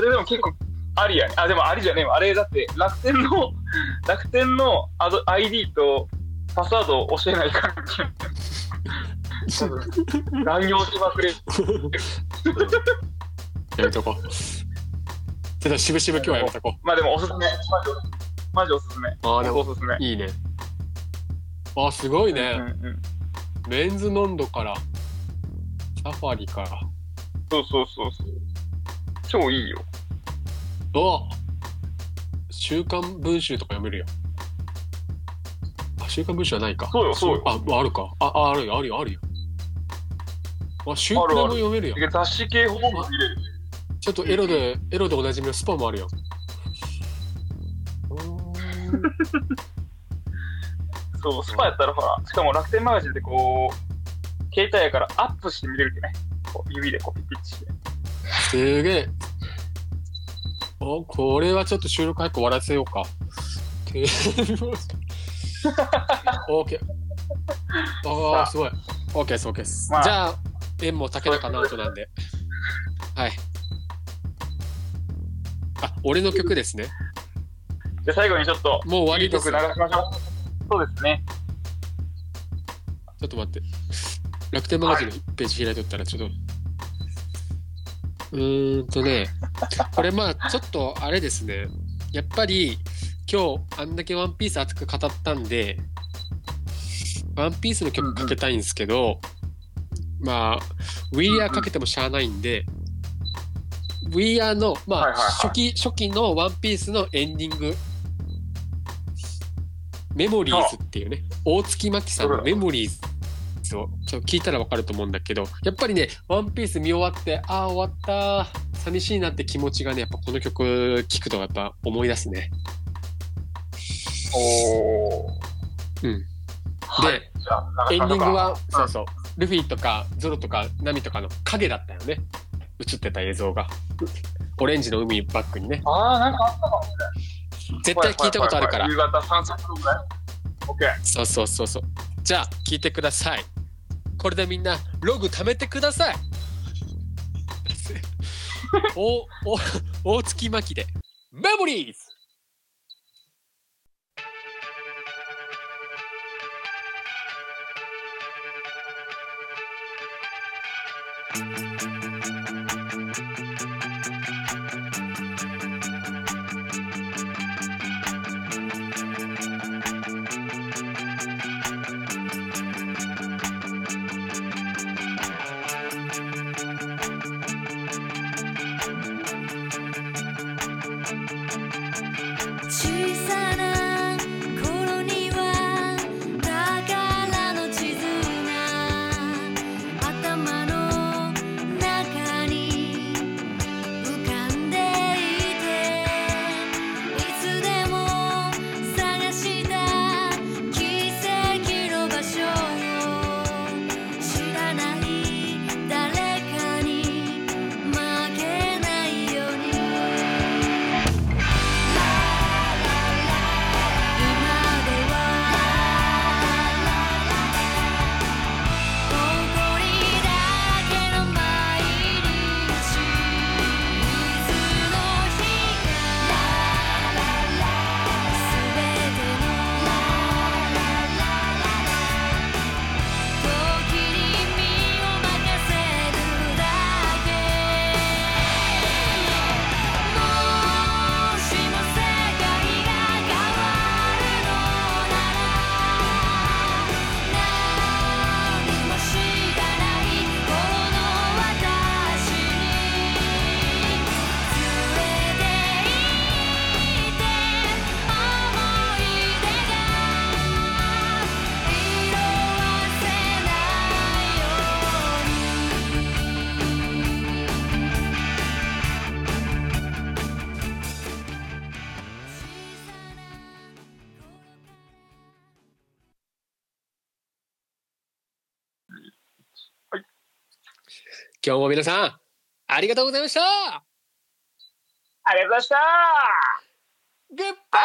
れでも結構ありやね。あでもありじゃねえもあれだって楽天のID とパスワードを教えないから乱用しまくれやめとこう。ちょっと渋々今日はやめとこう。まあでもおすすめ、マジおすすめ。あでもおすすめいいね。あすごいね、うんうん、メンズノンドからサファリからそう超いいよ。あ週刊文集とか読めるよ。週刊文集はないか。そうよ。あるか。あるよ。あ、週刊も読めるよ。雑誌系ほぼも見れる。ちょっとエロでおなじみのスパもあるよ。そうスパやったらほら、しかも楽天マガジンでこう携帯やからアップして見れるよね。こう指でこうピッピッして。すげえ。お、これはちょっと収録早く終わらせようか。OK。ああ、すごい。OK です、OK です。まあ、じゃあ、縁も竹中直人なんで。はい。あ、俺の曲ですね。じゃあ最後にちょっと、もう終わりです。曲流しましょう。そうですね。ちょっと待って。楽天マガジンの1ページ開いとったら、ちょっと。はい、これまあ、ちょっとあれですね。やっぱり、今日あんだけワンピース熱く語ったんでワンピースの曲かけたいんですけど、まあウィーアーかけてもしゃあないんで、ウィーアーのまあ初期のワンピースのエンディングメモリーズっていうね、大月真希さんのメモリーズをちょっと聞いたら分かると思うんだけど、やっぱりねワンピース見終わってああ終わった寂しいなって気持ちがね、やっぱこの曲聴くとやっぱ思い出すね。おうん、はい、でエンディングは、うん、そうそうルフィとかゾロとかナミとかの影だったよね、映ってた映像がオレンジの海バックにね。ああ、なんかあったかもね。絶対聞いたことあるから。夕方3作ぐらい。 OK、 そうそうそうそう。じゃあ聞いてください。これでみんなログ貯めてください。大月まきでメモリーズ。今日も皆さんありがとうございました。ありがとうございました。グッバ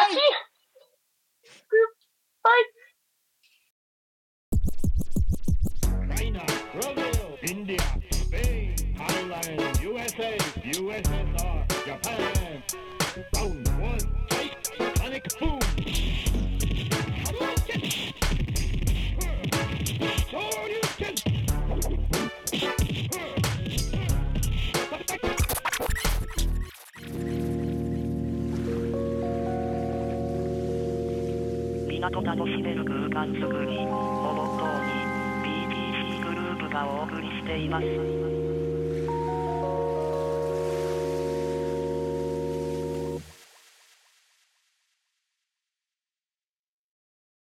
イ。グッバイ。チャイナ、ブラジル、インディア、スペイン、アイルランド、USA、USSR、ジャパン。ラウンド1、タイタニックブーム。港楽しめる空間づくりをモットーに BTC グループがお送りしています。